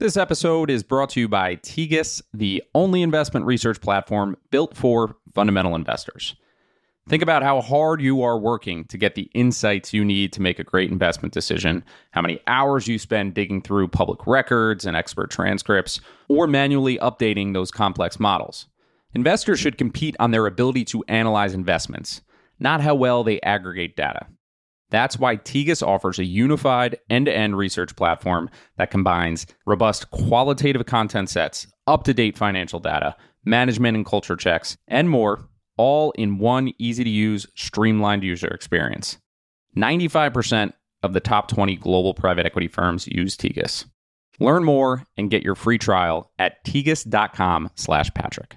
This episode is brought to you by Tegus, the only investment research platform built for fundamental investors. Think about how hard you are working to get the insights you need to make a great investment decision, how many hours you spend digging through public records and expert transcripts, or manually updating those complex models. Investors should compete on their ability to analyze investments, not how well they aggregate data. That's why Tegus offers a unified end-to-end research platform that combines robust qualitative content sets, up-to-date financial data, management and culture checks, and more, all in one easy-to-use, streamlined user experience. 95% of the top 20 global private equity firms use Tegus. Learn more and get your free trial at tegus.com/Patrick.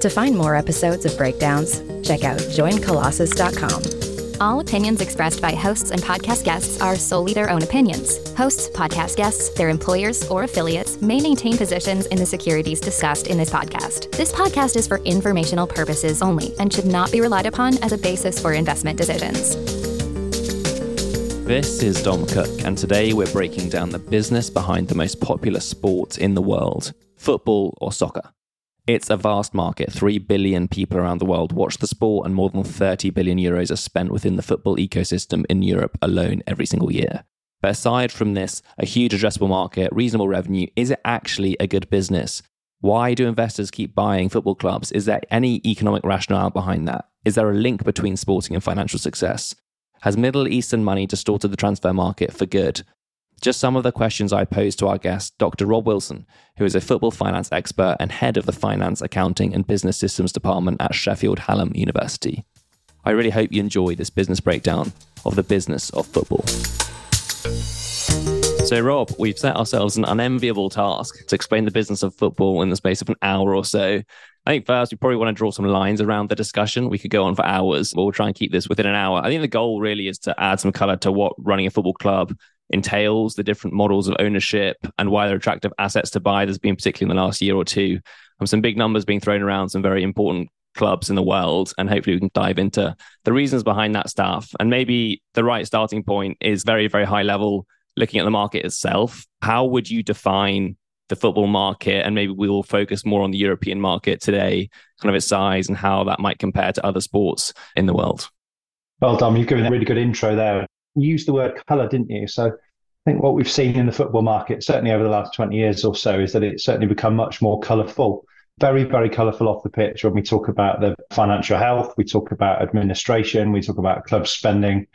To find more episodes of Breakdowns, check out JoinColossus.com. All opinions expressed by hosts and podcast guests are solely their own opinions. Hosts, podcast guests, their employers, or affiliates may maintain positions in the securities discussed in this podcast. This podcast is for informational purposes only and should not be relied upon as a basis for investment decisions. This is Dom Cooke, and today we're breaking down the business behind the most popular sport in the world, football or soccer. It's a vast market. 3 billion people around the world watch the sport, and more than 30 billion euros are spent within the football ecosystem in Europe alone every single year. But aside from this, a huge addressable market, reasonable revenue, is it actually a good business? Why do investors keep buying football clubs? Is there any economic rationale behind that? Is there a link between sporting and financial success? Has Middle Eastern money distorted the transfer market for good? Just some of the questions I posed to our guest, Dr. Rob Wilson, who is a football finance expert and head of the Finance, Accounting and Business Systems Department at Sheffield Hallam University. I really hope you enjoy this business breakdown of the business of football. So Rob, we've set ourselves an unenviable task to explain the business of football in the space of an hour or so. I think first, we probably want to draw some lines around the discussion. We could go on for hours, but we'll try and keep this within an hour. I think the goal really is to add some colour to what running a football club entails, the different models of ownership, and why they're attractive assets to buy. There's been, particularly in the last year or two, some big numbers being thrown around, some very important clubs in the world, and hopefully we can dive into the reasons behind that stuff. And maybe the right starting point is very, very high level, looking at the market itself. How would you define the football market? And maybe we will focus more on the European market today, kind of its size and how that might compare to other sports in the world. Well, Dom, you've given a really good intro there. You used the word colour, didn't you? So I think what we've seen in the football market, certainly over the last 20 years or so, is that it's certainly become much more colourful. Very, very colourful off the pitch. When we talk about the financial health, we talk about administration, we talk about club spending,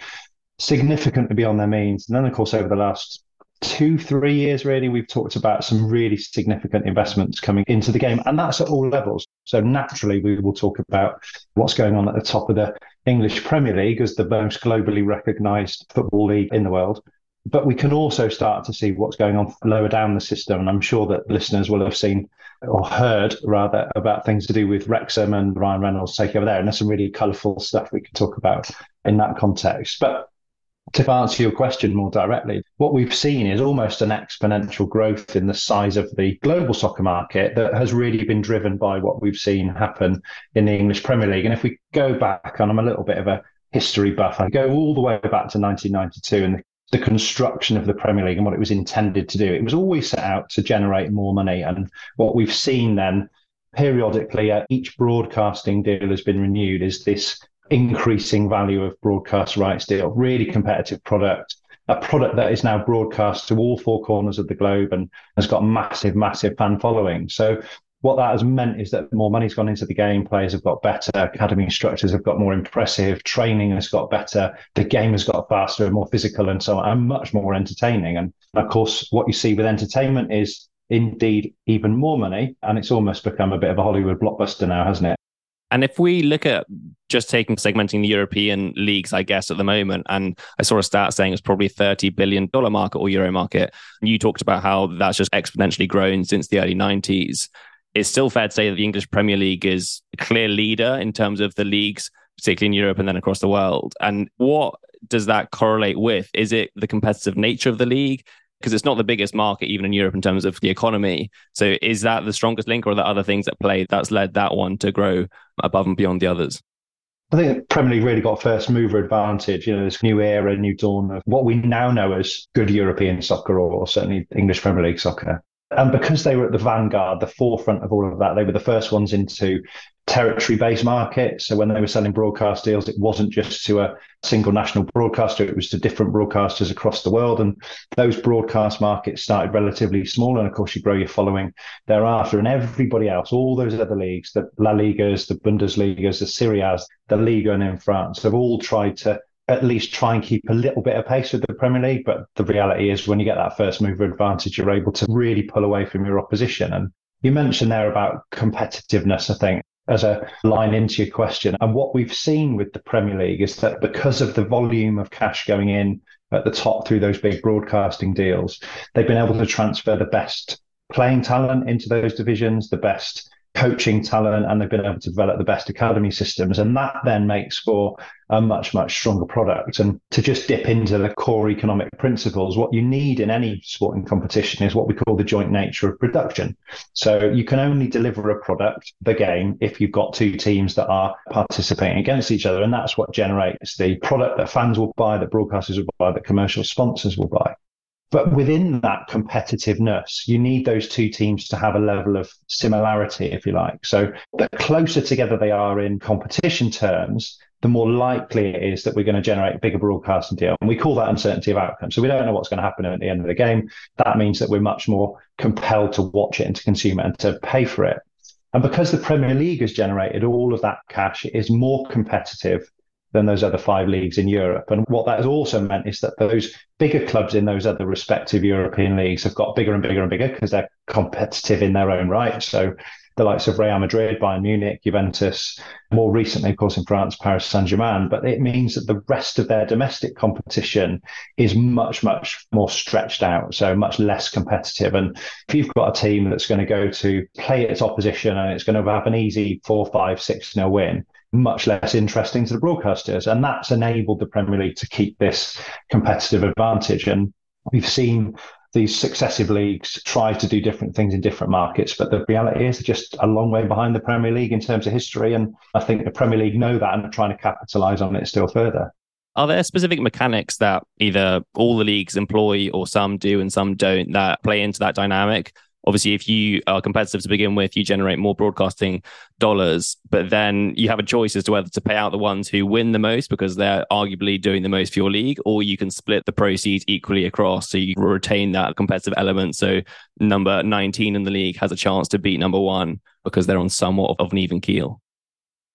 significantly beyond their means. And then, of course, over the last 2-3 years, really, we've talked about some really significant investments coming into the game. And that's at all levels. So naturally, we will talk about what's going on at the top of the English Premier League as the most globally recognised football league in the world. But we can also start to see what's going on lower down the system. And I'm sure that listeners will have seen or heard, rather, about things to do with Wrexham and Ryan Reynolds taking over there. And there's some really colourful stuff we could talk about in that context. But to answer your question more directly, what we've seen is almost an exponential growth in the size of the global soccer market that has really been driven by what we've seen happen in the English Premier League. And if we go back, and I'm a little bit of a history buff, I go all the way back to 1992 and the construction of the Premier League and what it was intended to do. It was always set out to generate more money. And what we've seen then periodically at each broadcasting deal has been renewed is this increasing value of broadcast rights deal, really competitive product, a product that is now broadcast to all four corners of the globe and has got massive, massive fan following. So what that has meant is that more money's gone into the game, players have got better, academy structures have got more impressive, training has got better, the game has got faster and more physical and so on, and much more entertaining. And of course, what you see with entertainment is indeed even more money, and it's almost become a bit of a Hollywood blockbuster now, hasn't it? And if we look at just segmenting the European leagues, I guess, at the moment, and I saw a stat saying it's probably $30 billion market or euro market. And you talked about how that's just exponentially grown since the early 90s. It's still fair to say that the English Premier League is a clear leader in terms of the leagues, particularly in Europe and then across the world. And what does that correlate with? Is it the competitive nature of the league? Because it's not the biggest market, even in Europe, in terms of the economy. So is that the strongest link, or are there other things at play that's led that one to grow above and beyond the others? I think the Premier League really got first mover advantage. You know, this new era, new dawn of what we now know as good European soccer, or certainly English Premier League soccer. And because they were at the vanguard, the forefront of all of that, they were the first ones into territory-based markets. So when they were selling broadcast deals, it wasn't just to a single national broadcaster, it was to different broadcasters across the world. And those broadcast markets started relatively small. And of course, you grow your following thereafter. And everybody else, all those other leagues, the La Ligas, the Bundesligas, the Serie A's, the Ligue 1 in France, have all tried to at least try and keep a little bit of pace with the Premier League. But the reality is when you get that first mover advantage, you're able to really pull away from your opposition. And you mentioned there about competitiveness, I think, as a line into your question. And what we've seen with the Premier League is that because of the volume of cash going in at the top through those big broadcasting deals, they've been able to transfer the best playing talent into those divisions, the best coaching talent, and they've been able to develop the best academy systems. And that then makes for a much, much stronger product. And to just dip into the core economic principles, what you need in any sporting competition is what we call the joint nature of production. So you can only deliver a product, the game, if you've got two teams that are participating against each other. And that's what generates the product that fans will buy, that broadcasters will buy, that commercial sponsors will buy. But within that competitiveness, you need those two teams to have a level of similarity, if you like. So the closer together they are in competition terms, the more likely it is that we're going to generate a bigger broadcasting deal. And we call that uncertainty of outcome. So we don't know what's going to happen at the end of the game. That means that we're much more compelled to watch it and to consume it and to pay for it. And because the Premier League has generated all of that cash, it is more competitive than those other five leagues in Europe. And what that has also meant is that those bigger clubs in those other respective European leagues have got bigger and bigger and bigger because they're competitive in their own right. So the likes of Real Madrid, Bayern Munich, Juventus, more recently, of course, in France, Paris Saint-Germain. But it means that the rest of their domestic competition is much, much more stretched out, so much less competitive. And if you've got a team that's going to go to play its opposition and it's going to have an easy 4-5-6-0 win, much less interesting to the broadcasters. And that's enabled the Premier League to keep this competitive advantage. And we've seen these successive leagues try to do different things in different markets, but the reality is they're just a long way behind the Premier League in terms of history. And I think the Premier League know that and are trying to capitalise on it still further. Are there specific mechanics that either all the leagues employ or some do and some don't that play into that dynamic? Obviously, if you are competitive to begin with, you generate more broadcasting dollars, but then you have a choice as to whether to pay out the ones who win the most because they're arguably doing the most for your league, or you can split the proceeds equally across so you retain that competitive element. So number 19 in the league has a chance to beat number one because they're on somewhat of an even keel.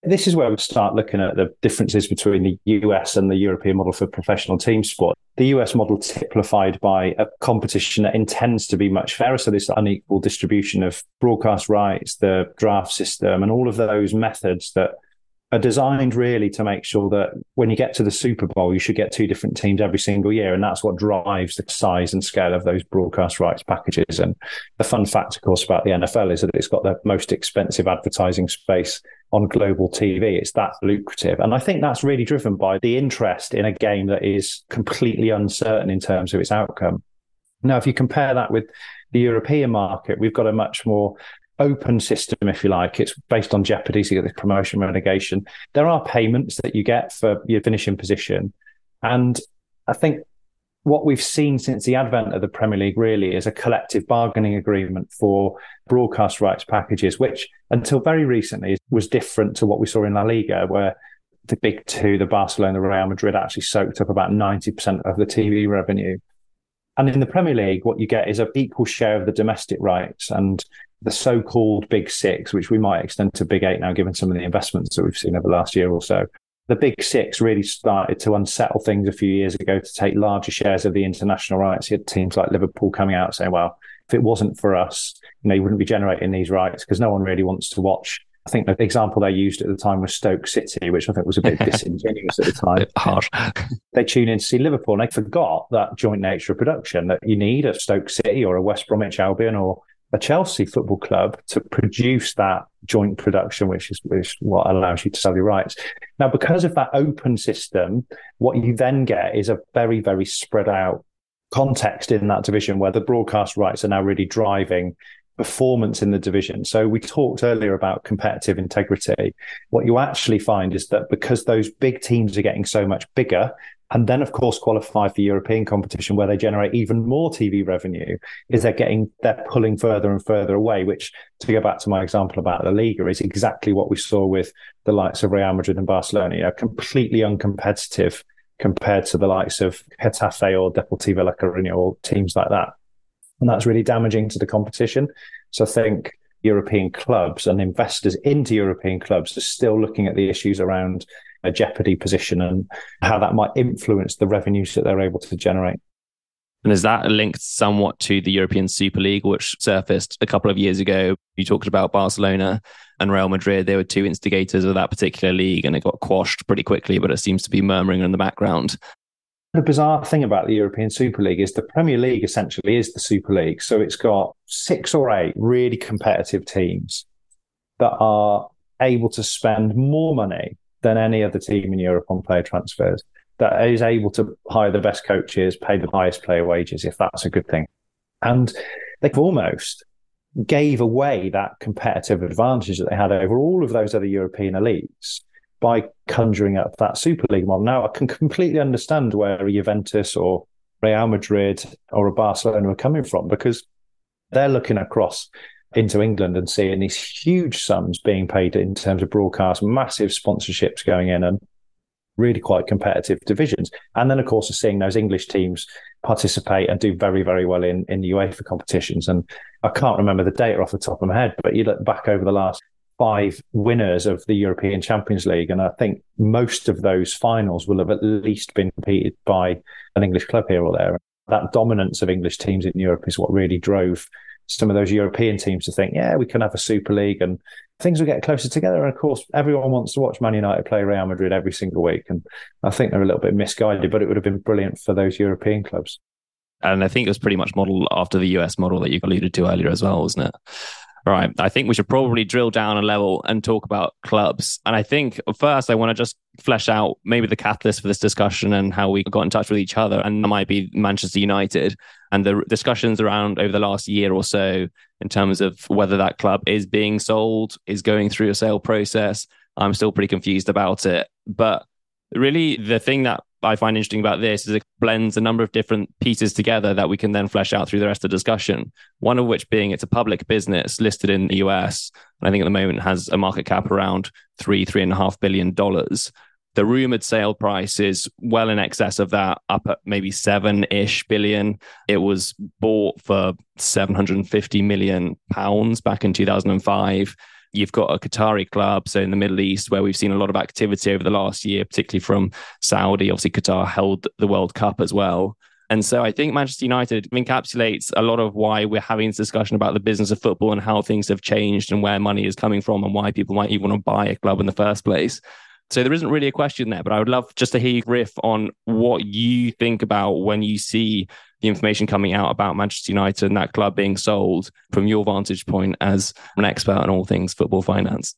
This is where we start looking at the differences between the US and the European model for professional team sport. The US model typified by a competition that intends to be much fairer. So this unequal distribution of broadcast rights, the draft system, and all of those methods that are designed really to make sure that when you get to the Super Bowl, you should get two different teams every single year. And that's what drives the size and scale of those broadcast rights packages. And the fun fact, of course, about the NFL is that it's got the most expensive advertising space on global TV. It's that lucrative. And I think that's really driven by the interest in a game that is completely uncertain in terms of its outcome. Now, if you compare that with the European market, we've got a much more open system, if you like. It's based on jeopardy, so you get this promotion relegation. There are payments that you get for your finishing position. And I think what we've seen since the advent of the Premier League really is a collective bargaining agreement for broadcast rights packages, which until very recently was different to what we saw in La Liga, where the big two, the Barcelona, Real Madrid, actually soaked up about 90% of the TV revenue. And in the Premier League, what you get is an equal share of the domestic rights and the so-called Big Six, which we might extend to Big Eight now, given some of the investments that we've seen over the last year or so. The Big Six really started to unsettle things a few years ago to take larger shares of the international rights. You had teams like Liverpool coming out saying, well, if it wasn't for us, you wouldn't be generating these rights because no one really wants to watch I think the example they used at the time was Stoke City, which I think was a bit disingenuous at the time. Harsh. They tune in to see Liverpool and they forgot that joint nature of production, that you need a Stoke City or a West Bromwich Albion or a Chelsea football club to produce that joint production, which is what allows you to sell your rights. Now, because of that open system, what you then get is a very, very spread out context in that division where the broadcast rights are now really driving performance in the division. So we talked earlier about competitive integrity. What you actually find is that because those big teams are getting so much bigger, and then, of course, qualify for European competition where they generate even more TV revenue, is they're pulling further and further away, which, to go back to my example about La Liga, is exactly what we saw with the likes of Real Madrid and Barcelona, completely uncompetitive compared to the likes of Getafe or Deportivo La Coruña or teams like that. And that's really damaging to the competition. So I think European clubs and investors into European clubs are still looking at the issues around a jeopardy position and how that might influence the revenues that they're able to generate. And is that linked somewhat to the European Super League, which surfaced a couple of years ago? You talked about Barcelona and Real Madrid. They were two instigators of that particular league and it got quashed pretty quickly, but it seems to be murmuring in the background. The bizarre thing about the European Super League is the Premier League essentially is the Super League. So it's got 6 or 8 really competitive teams that are able to spend more money than any other team in Europe on player transfers, that is able to hire the best coaches, pay the highest player wages, if that's a good thing. And they've almost gave away that competitive advantage that they had over all of those other European elites by conjuring up that Super League model. Now, I can completely understand where a Juventus or Real Madrid or a Barcelona are coming from, because they're looking across into England and seeing these huge sums being paid in terms of broadcast, massive sponsorships going in and really quite competitive divisions. And then, of course, seeing those English teams participate and do very, very well in the UEFA competitions. And I can't remember the data off the top of my head, but you look back over the last 5 winners of the European Champions League, and I think most of those finals will have at least been competed by an English club here or there. That dominance of English teams in Europe is what really drove some of those European teams to think, yeah, we can have a Super League and things will get closer together. And of course, everyone wants to watch Man United play Real Madrid every single week. And I think they're a little bit misguided, but it would have been brilliant for those European clubs. And I think it was pretty much modeled after the US model that you alluded to earlier as well, wasn't it? All right. I think we should probably drill down a level and talk about clubs. And I think first, I want to just flesh out maybe the catalyst for this discussion and how we got in touch with each other. And that might be Manchester United and the discussions around over the last year or so in terms of whether that club is being sold, is going through a sale process. I'm still pretty confused about it. But really, the thing that I find interesting about this is it blends a number of different pieces together that we can then flesh out through the rest of the discussion. One of which being it's a public business listed in the US. And I think at the moment has a market cap around $3.5 billion. The rumored sale price is well in excess of that, up at maybe 7-ish billion. It was bought for £750 million back in 2005. You've got a Qatari club, so in the Middle East, where we've seen a lot of activity over the last year, particularly from Saudi. Obviously, Qatar held the World Cup as well. And so I think Manchester United encapsulates a lot of why we're having this discussion about the business of football and how things have changed and where money is coming from and why people might even want to buy a club in the first place. So there isn't really a question there, but I would love just to hear you riff on what you think about when you see the information coming out about Manchester United and that club being sold from your vantage point as an expert on all things football finance.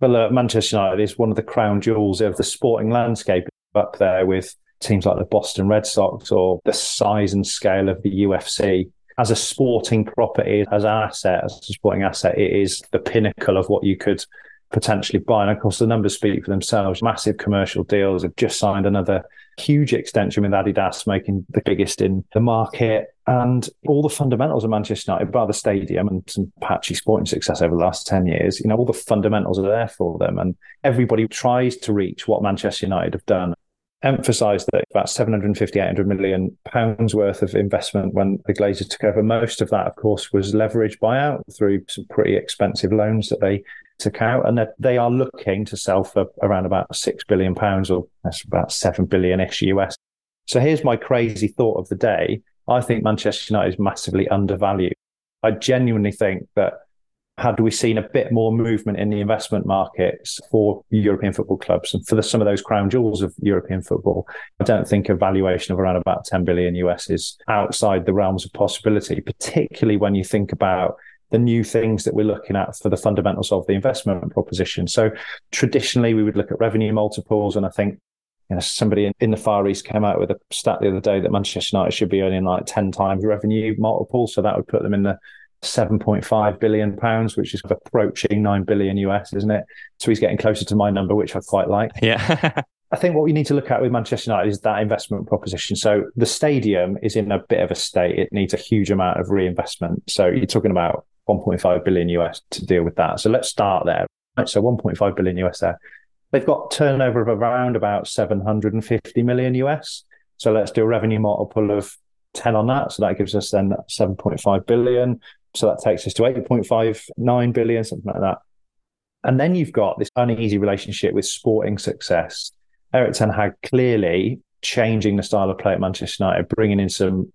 Well, Manchester United is one of the crown jewels of the sporting landscape, up there with teams like the Boston Red Sox or the size and scale of the UFC. As a sporting property, as an asset, as a sporting asset, it is the pinnacle of what you could potentially buy. And of course, the numbers speak for themselves. Massive commercial deals. Have just signed another huge extension with Adidas, making the biggest in the market. And all the fundamentals of Manchester United, bar the stadium and some patchy sporting success over the last 10 years, all the fundamentals are there for them. And everybody tries to reach what Manchester United have done. Emphasise that about £750-800 million worth of investment when the Glazers took over. Most of that, of course, was leveraged buyout through some pretty expensive loans that they took out, and that they are looking to sell for around about £6 billion, or that's about $7 billion-ish US. So here's my crazy thought of the day. I think Manchester United is massively undervalued. I genuinely think that had we seen a bit more movement in the investment markets for European football clubs and for some of those crown jewels of European football, I don't think a valuation of around about 10 billion US is outside the realms of possibility, particularly when you think about the new things that we're looking at for the fundamentals of the investment proposition. So traditionally, we would look at revenue multiples. And I think, you know, somebody in the Far East came out with a stat the other day that Manchester United should be earning like 10 times revenue multiple. So that would put them in the £7.5 billion, which is approaching 9 billion US, isn't it? So he's getting closer to my number, which I quite like. Yeah. I think what we need to look at with Manchester United is that investment proposition. So the stadium is in a bit of a state. It needs a huge amount of reinvestment. So you're talking about 1.5 billion US to deal with that. So let's start there. So 1.5 billion US there. They've got turnover of around about 750 million US. So let's do a revenue multiple of 10 on that. So that gives us then 7.5 billion. So that takes us to 8.59 billion, something like that. And then you've got this uneasy relationship with sporting success. Erik ten Hag clearly changing the style of play at Manchester United, bringing in some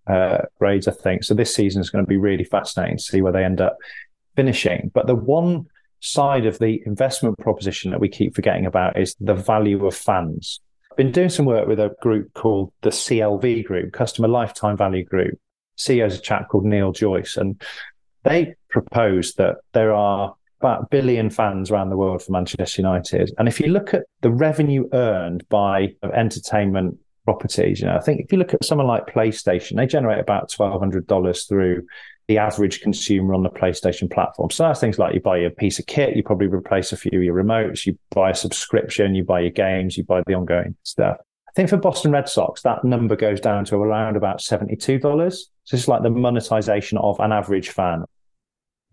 grades, I think. So this season is going to be really fascinating to see where they end up finishing. But the one side of the investment proposition that we keep forgetting about is the value of fans. I've been doing some work with a group called the CLV Group, Customer Lifetime Value Group. CEO is a chap called Neil Joyce, and they propose that there are about a billion fans around the world for Manchester United. And if you look at the revenue earned by entertainment properties, you know, I think if you look at someone like PlayStation, they generate about $1,200 through the average consumer on the PlayStation platform. So that's things like you buy a piece of kit, you probably replace a few of your remotes, you buy a subscription, you buy your games, you buy the ongoing stuff. I think for Boston Red Sox, that number goes down to around about $72. So it's like the monetization of an average fan.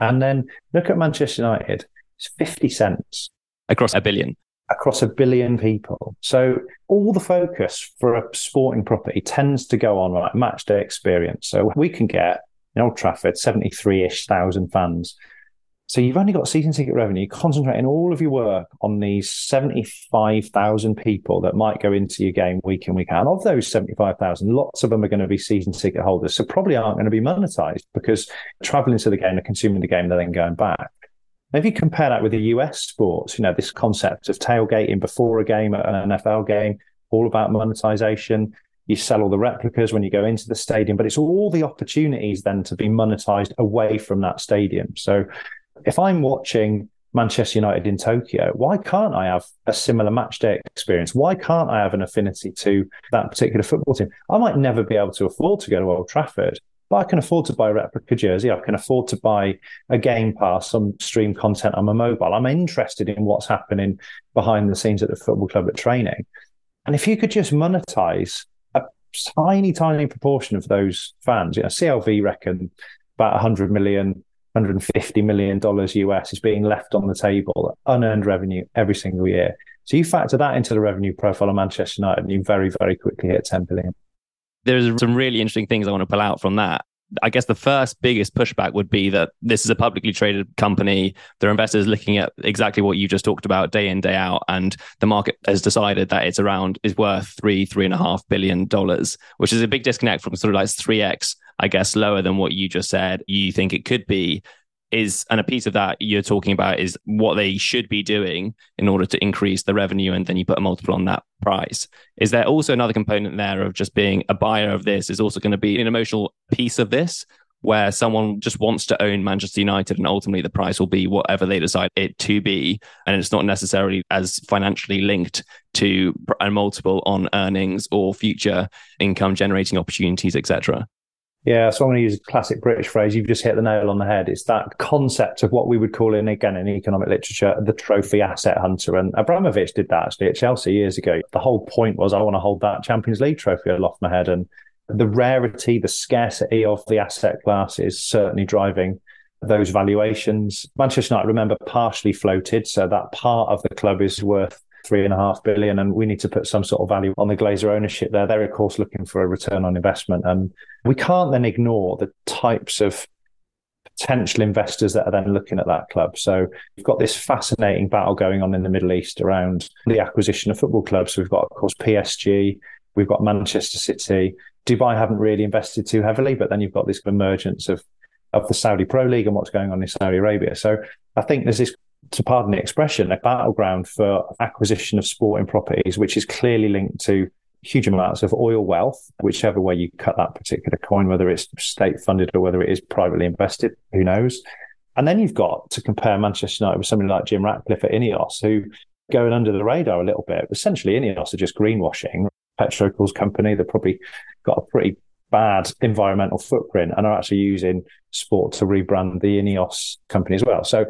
And then look at Manchester United, it's 50 cents. Across a billion. Across a billion people. So all the focus for a sporting property tends to go on like match day experience. So we can get in Old Trafford 73-ish thousand fans. So you've only got season ticket revenue, concentrating all of your work on these 75,000 people that might go into your game week in, week out. And of those 75,000, lots of them are going to be season ticket holders, so probably aren't going to be monetized because traveling to the game, they're consuming the game, they're then going back. Now, if you compare that with the US sports, you know, this concept of tailgating before a game at an NFL game, all about monetization. You sell all the replicas when you go into the stadium, but it's all the opportunities then to be monetized away from that stadium. So if I'm watching Manchester United in Tokyo, why can't I have a similar match day experience? Why can't I have an affinity to that particular football team? I might never be able to afford to go to Old Trafford, but I can afford to buy a replica jersey. I can afford to buy a Game Pass, some stream content on my mobile. I'm interested in what's happening behind the scenes at the football club at training. And if you could just monetize a tiny, tiny proportion of those fans, you know, CLV reckon about 100 million $150 million US is being left on the table, unearned revenue every single year. So you factor that into the revenue profile of Manchester United and you very, very quickly hit 10 billion. There's some really interesting things I want to pull out from that. I guess the first biggest pushback would be that this is a publicly traded company. Their investors looking at exactly what you just talked about day in, day out. And the market has decided that it's around, is worth $3.5 billion, which is a big disconnect from sort of like 3x, I guess, lower than what you just said you think it could be. Is, and a piece of that you're talking about is what they should be doing in order to increase the revenue, and then you put a multiple on that price. Is there also another component there of just being a buyer of this is also going to be an emotional piece of this, where someone just wants to own Manchester United and ultimately the price will be whatever they decide it to be, and it's not necessarily as financially linked to a multiple on earnings or future income generating opportunities, etc.? Yeah, so I'm going to use a classic British phrase. You've just hit the nail on the head. It's that concept of what we would call, in again, in economic literature, the trophy asset hunter. And Abramovich did that actually at Chelsea years ago. The whole point was, I want to hold that Champions League trophy aloft my head. And the rarity, the scarcity of the asset class is certainly driving those valuations. Manchester United, remember, partially floated. So that part of the club is worth $3.5 billion. And we need to put some sort of value on the Glazer ownership there. They're, of course, looking for a return on investment. And we can't then ignore the types of potential investors that are then looking at that club. So we've got this fascinating battle going on in the Middle East around the acquisition of football clubs. We've got, of course, PSG. We've got Manchester City. Dubai haven't really invested too heavily, but then you've got this emergence of the Saudi Pro League and what's going on in Saudi Arabia. So I think there's this, to pardon the expression, a battleground for acquisition of sporting properties, which is clearly linked to huge amounts of oil wealth, whichever way you cut that particular coin, whether it's state funded or whether it is privately invested, who knows? And then you've got to compare Manchester United with somebody like Jim Ratcliffe at Ineos, who, going under the radar a little bit, essentially Ineos are just greenwashing. Petrochemicals company, they've probably got a pretty bad environmental footprint and are actually using sport to rebrand the Ineos company as well. So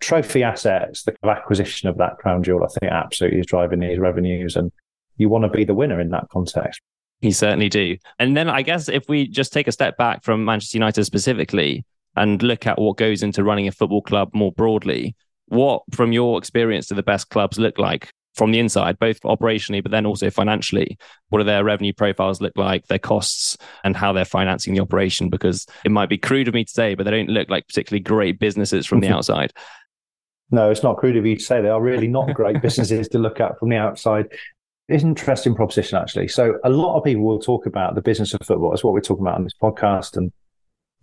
trophy assets, the acquisition of that crown jewel, I think absolutely is driving these revenues, and you want to be the winner in that context. You certainly do. And then I guess if we just take a step back from Manchester United specifically and look at what goes into running a football club more broadly, what, from your experience, do the best clubs look like from the inside, both operationally, but then also financially? What do their revenue profiles look like, their costs, and how they're financing the operation? Because it might be crude of me to say, but they don't look like particularly great businesses from the outside. No, it's not crude of you to say. They are really not great businesses to look at from the outside. It's an interesting proposition, actually. So a lot of people will talk about the business of football. That's what we're talking about on this podcast. And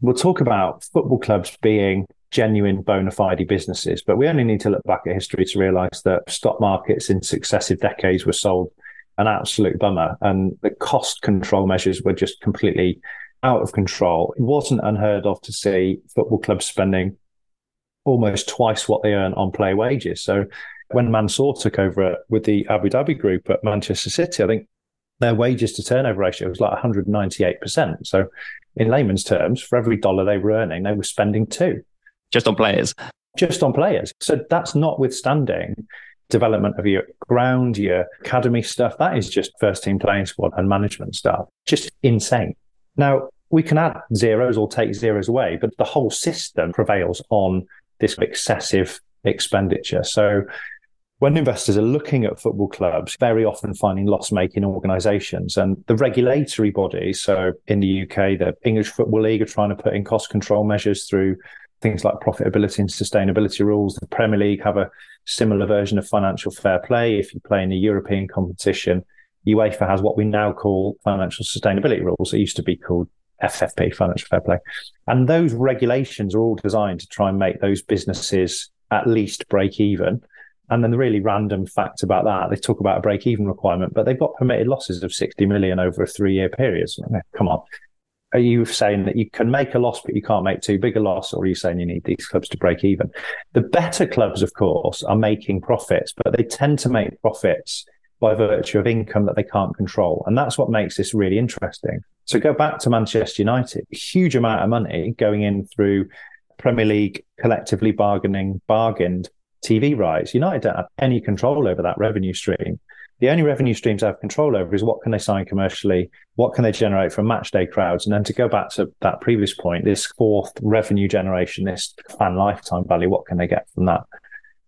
we'll talk about football clubs being genuine bona fide businesses, but we only need to look back at history to realise that stock markets in successive decades were sold an absolute bummer, and the cost control measures were just completely out of control. It wasn't unheard of to see football clubs spending almost twice what they earn on player wages. So when Mansour took over with the Abu Dhabi group at Manchester City, I think their wages to turnover ratio was like 198%. So in layman's terms, for every $1 they were earning, they were spending $2. Just on players. Just on players. So that's notwithstanding development of your ground, your academy stuff. That is just first team playing squad and management stuff. Just insane. Now, we can add zeros or take zeros away, but the whole system prevails on this excessive expenditure. So when investors are looking at football clubs, very often finding loss-making organisations, and the regulatory bodies, so in the UK, the English Football League are trying to put in cost control measures through things like profitability and sustainability rules. The Premier League have a similar version of financial fair play. If you play in a European competition, UEFA has what we now call financial sustainability rules. It used to be called FFP, financial fair play. And those regulations are all designed to try and make those businesses at least break even. And then the really random fact about that, they talk about a break-even requirement, but they've got permitted losses of 60 million over a 3-year period. So, come on. Are you saying that you can make a loss, but you can't make too big a loss? Or are you saying you need these clubs to break even? The better clubs, of course, are making profits, but they tend to make profits by virtue of income that they can't control. And that's what makes this really interesting. So go back to Manchester United, a huge amount of money going in through Premier League collectively bargained TV rights. United don't have any control over that revenue stream. The only revenue streams they have control over is what can they sign commercially, what can they generate from match day crowds. And then to go back to that previous point, this fourth revenue generation, this fan lifetime value, what can they get from that?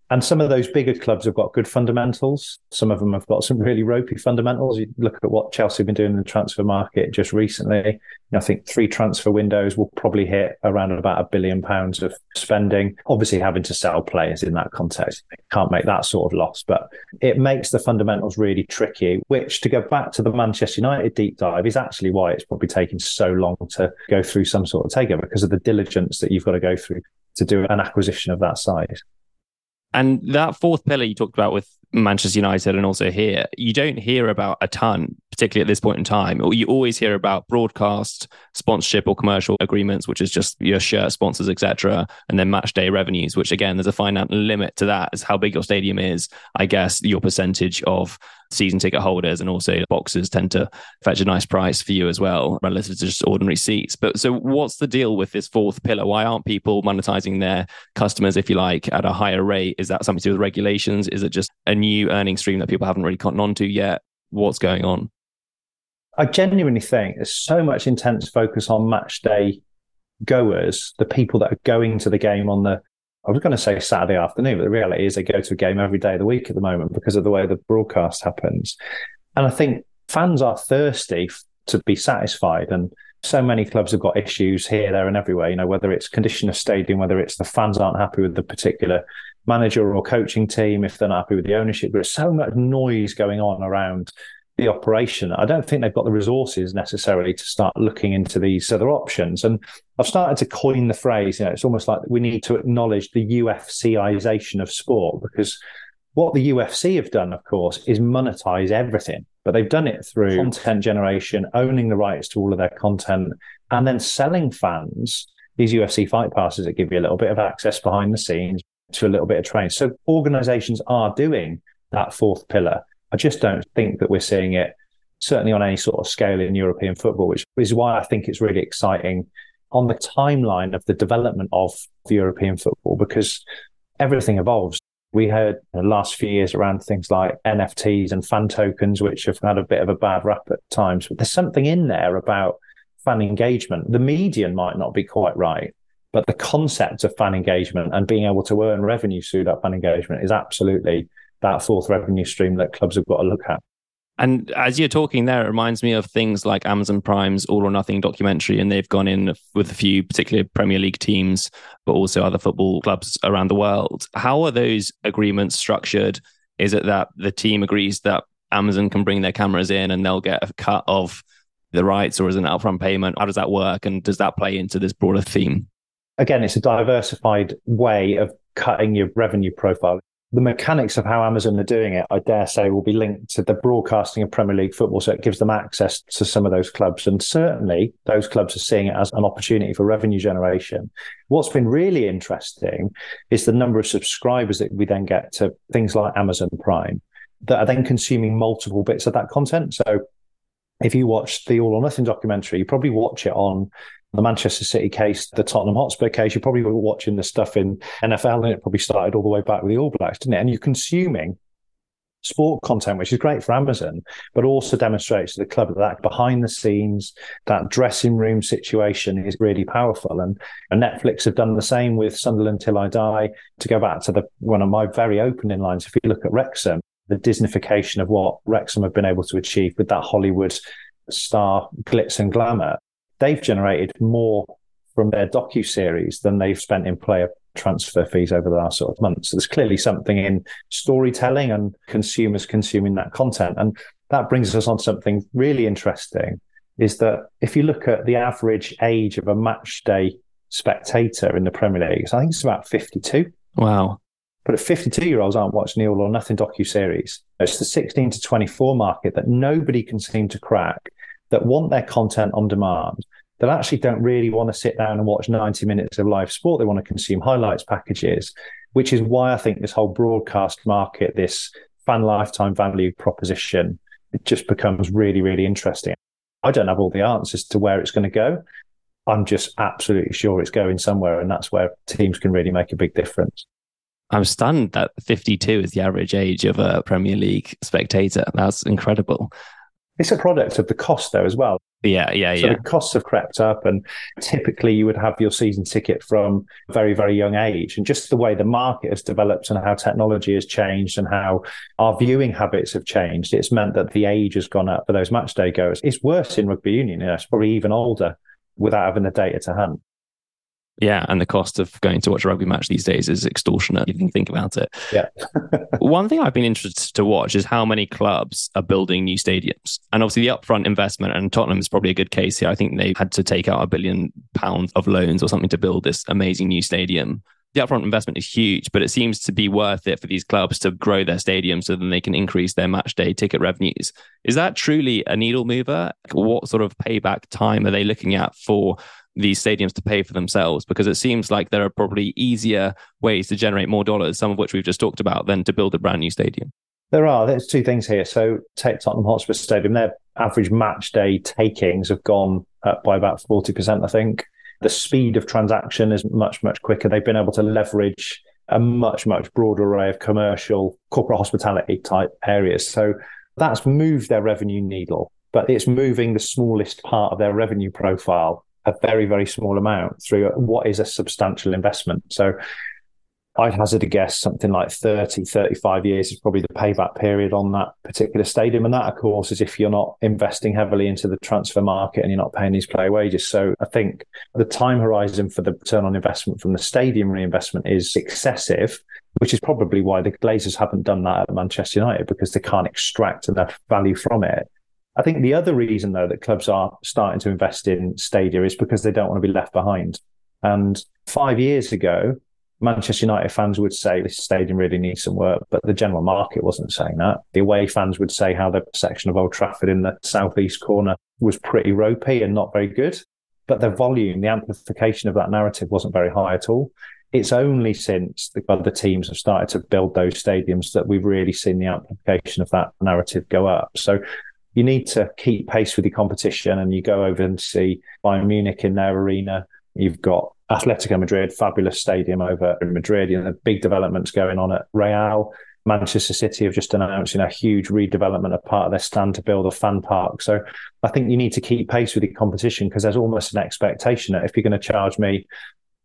And some of those bigger clubs have got good fundamentals. Some of them have got some really ropey fundamentals. You look at what Chelsea have been doing in the transfer market just recently. I think 3 transfer windows will probably hit around about £1 billion of spending. Obviously, having to sell players in that context, they can't make that sort of loss. But it makes the fundamentals really tricky, which, to go back to the Manchester United deep dive, is actually why it's probably taking so long to go through some sort of takeover, because of the diligence that you've got to go through to do an acquisition of that size. And that fourth pillar you talked about with Manchester United and also here, you don't hear about a ton, particularly at this point in time. You always hear about broadcast, sponsorship or commercial agreements, which is just your shirt sponsors, etc. And then match day revenues, which again, there's a finite limit to that, is how big your stadium is. I guess your percentage of season ticket holders and also boxes tend to fetch a nice price for you as well, relative to just ordinary seats. But so what's the deal with this fourth pillar? Why aren't people monetizing their customers, if you like, at a higher rate? Is that something to do with regulations? Is it just a new earning stream that people haven't really gotten onto yet? What's going on? I genuinely think there's so much intense focus on match day goers, the people that are going to the game on the, I was going to say Saturday afternoon, but the reality is they go to a game every day of the week at the moment because of the way the broadcast happens. And I think fans are thirsty to be satisfied. And so many clubs have got issues here, there and everywhere, whether it's condition of stadium, whether it's the fans aren't happy with the particular manager or coaching team, if they're not happy with the ownership. There's so much noise going on around the operation, I don't think they've got the resources necessarily to start looking into these other options. And I've started to coin the phrase, you know, it's almost like we need to acknowledge the UFCization of sport, because what the UFC have done, of course, is monetize everything, but they've done it through content generation, owning the rights to all of their content, and then selling fans these UFC fight passes that give you a little bit of access behind the scenes to a little bit of training. So organizations are doing that fourth pillar. I just don't think that we're seeing it, certainly on any sort of scale, in European football, which is why I think it's really exciting on the timeline of the development of European football, because everything evolves. We heard in the last few years around things like NFTs and fan tokens, which have had a bit of a bad rap at times, but there's something in there about fan engagement. The median might not be quite right, but the concept of fan engagement and being able to earn revenue through that fan engagement is absolutely that fourth revenue stream that clubs have got to look at. And as you're talking there, it reminds me of things like Amazon Prime's All or Nothing documentary, and they've gone in with a few particular Premier League teams, but also other football clubs around the world. How are those agreements structured? Is it that the team agrees that Amazon can bring their cameras in and they'll get a cut of the rights, or is it an upfront payment? How does that work, and does that play into this broader theme? Again, it's a diversified way of cutting your revenue profile. The mechanics of how Amazon are doing it, I dare say, will be linked to the broadcasting of Premier League football. So it gives them access to some of those clubs. And certainly those clubs are seeing it as an opportunity for revenue generation. What's been really interesting is the number of subscribers that we then get to things like Amazon Prime that are then consuming multiple bits of that content. So if you watch the All or Nothing documentary, you probably watch it on the Manchester City case, the Tottenham Hotspur case. You probably were watching the stuff in NFL, and it probably started all the way back with the All Blacks, didn't it? And you're consuming sport content, which is great for Amazon, but also demonstrates to the club that behind the scenes, that dressing room situation is really powerful. And Netflix have done the same with Sunderland Till I Die. To go back to one of my very opening lines, if you look at Wrexham, the Disneyfication of what Wrexham have been able to achieve with that Hollywood star glitz and glamour. They've generated more from their docuseries than they've spent in player transfer fees over the last sort of months. So there's clearly something in storytelling and consumers consuming that content. And that brings us on something really interesting, is that if you look at the average age of a match day spectator in the Premier League, I think it's about 52. Wow. But 52-year-olds aren't watching the All or Nothing docuseries. It's the 16 to 24 market that nobody can seem to crack, that want their content on demand, that actually don't really want to sit down and watch 90 minutes of live sport. They want to consume highlights packages, which is why I think this whole broadcast market, this fan lifetime value proposition, it just becomes really, really interesting. I don't have all the answers to where it's going to go. I'm just absolutely sure it's going somewhere, and that's where teams can really make a big difference. I'm stunned that 52 is the average age of a Premier League spectator. That's incredible. It's a product of the cost, though, as well. Yeah. So the costs have crept up, and typically you would have your season ticket from a very, very young age. And just the way the market has developed and how technology has changed and how our viewing habits have changed, it's meant that the age has gone up for those match day goers. It's worse in rugby union. You know, it's probably even older without having the data to hand. Yeah, and the cost of going to watch a rugby match these days is extortionate if you think about it. Yeah. One thing I've been interested to watch is how many clubs are building new stadiums. And obviously the upfront investment, and Tottenham is probably a good case here. I think they had to take out £1 billion of loans or something to build this amazing new stadium. The upfront investment is huge, but it seems to be worth it for these clubs to grow their stadium so then they can increase their match day ticket revenues. Is that truly a needle mover? What sort of payback time are they looking at for these stadiums to pay for themselves? Because it seems like there are probably easier ways to generate more dollars, some of which we've just talked about, than to build a brand new stadium. There's two things here. So take Tottenham Hotspur Stadium, their average match day takings have gone up by about 40%, I think. The speed of transaction is much, much quicker. They've been able to leverage a much, much broader array of commercial, corporate hospitality type areas. So that's moved their revenue needle, but it's moving the smallest part of their revenue profile a very, very small amount through what is a substantial investment. So I'd hazard a guess something like 30, 35 years is probably the payback period on that particular stadium. And that, of course, is if you're not investing heavily into the transfer market and you're not paying these player wages. So I think the time horizon for the return on investment from the stadium reinvestment is excessive. which is probably why the Glazers haven't done that at Manchester United, because they can't extract enough value from it. I think the other reason, though, that clubs are starting to invest in stadia is because they don't want to be left behind. And 5 years ago, Manchester United fans would say this stadium really needs some work, but the general market wasn't saying that. The away fans would say how the section of Old Trafford in the southeast corner was pretty ropey and not very good. But the volume, the amplification of that narrative wasn't very high at all. It's only since the other teams have started to build those stadiums that we've really seen the amplification of that narrative go up. So you need to keep pace with the competition, and you go over and see Bayern Munich in their arena. You've got Atletico Madrid, fabulous stadium over in Madrid, and the big developments going on at Real. Manchester City have just announced a huge redevelopment of part of their stand to build a fan park. So I think you need to keep pace with the competition, because there's almost an expectation that if you're going to charge me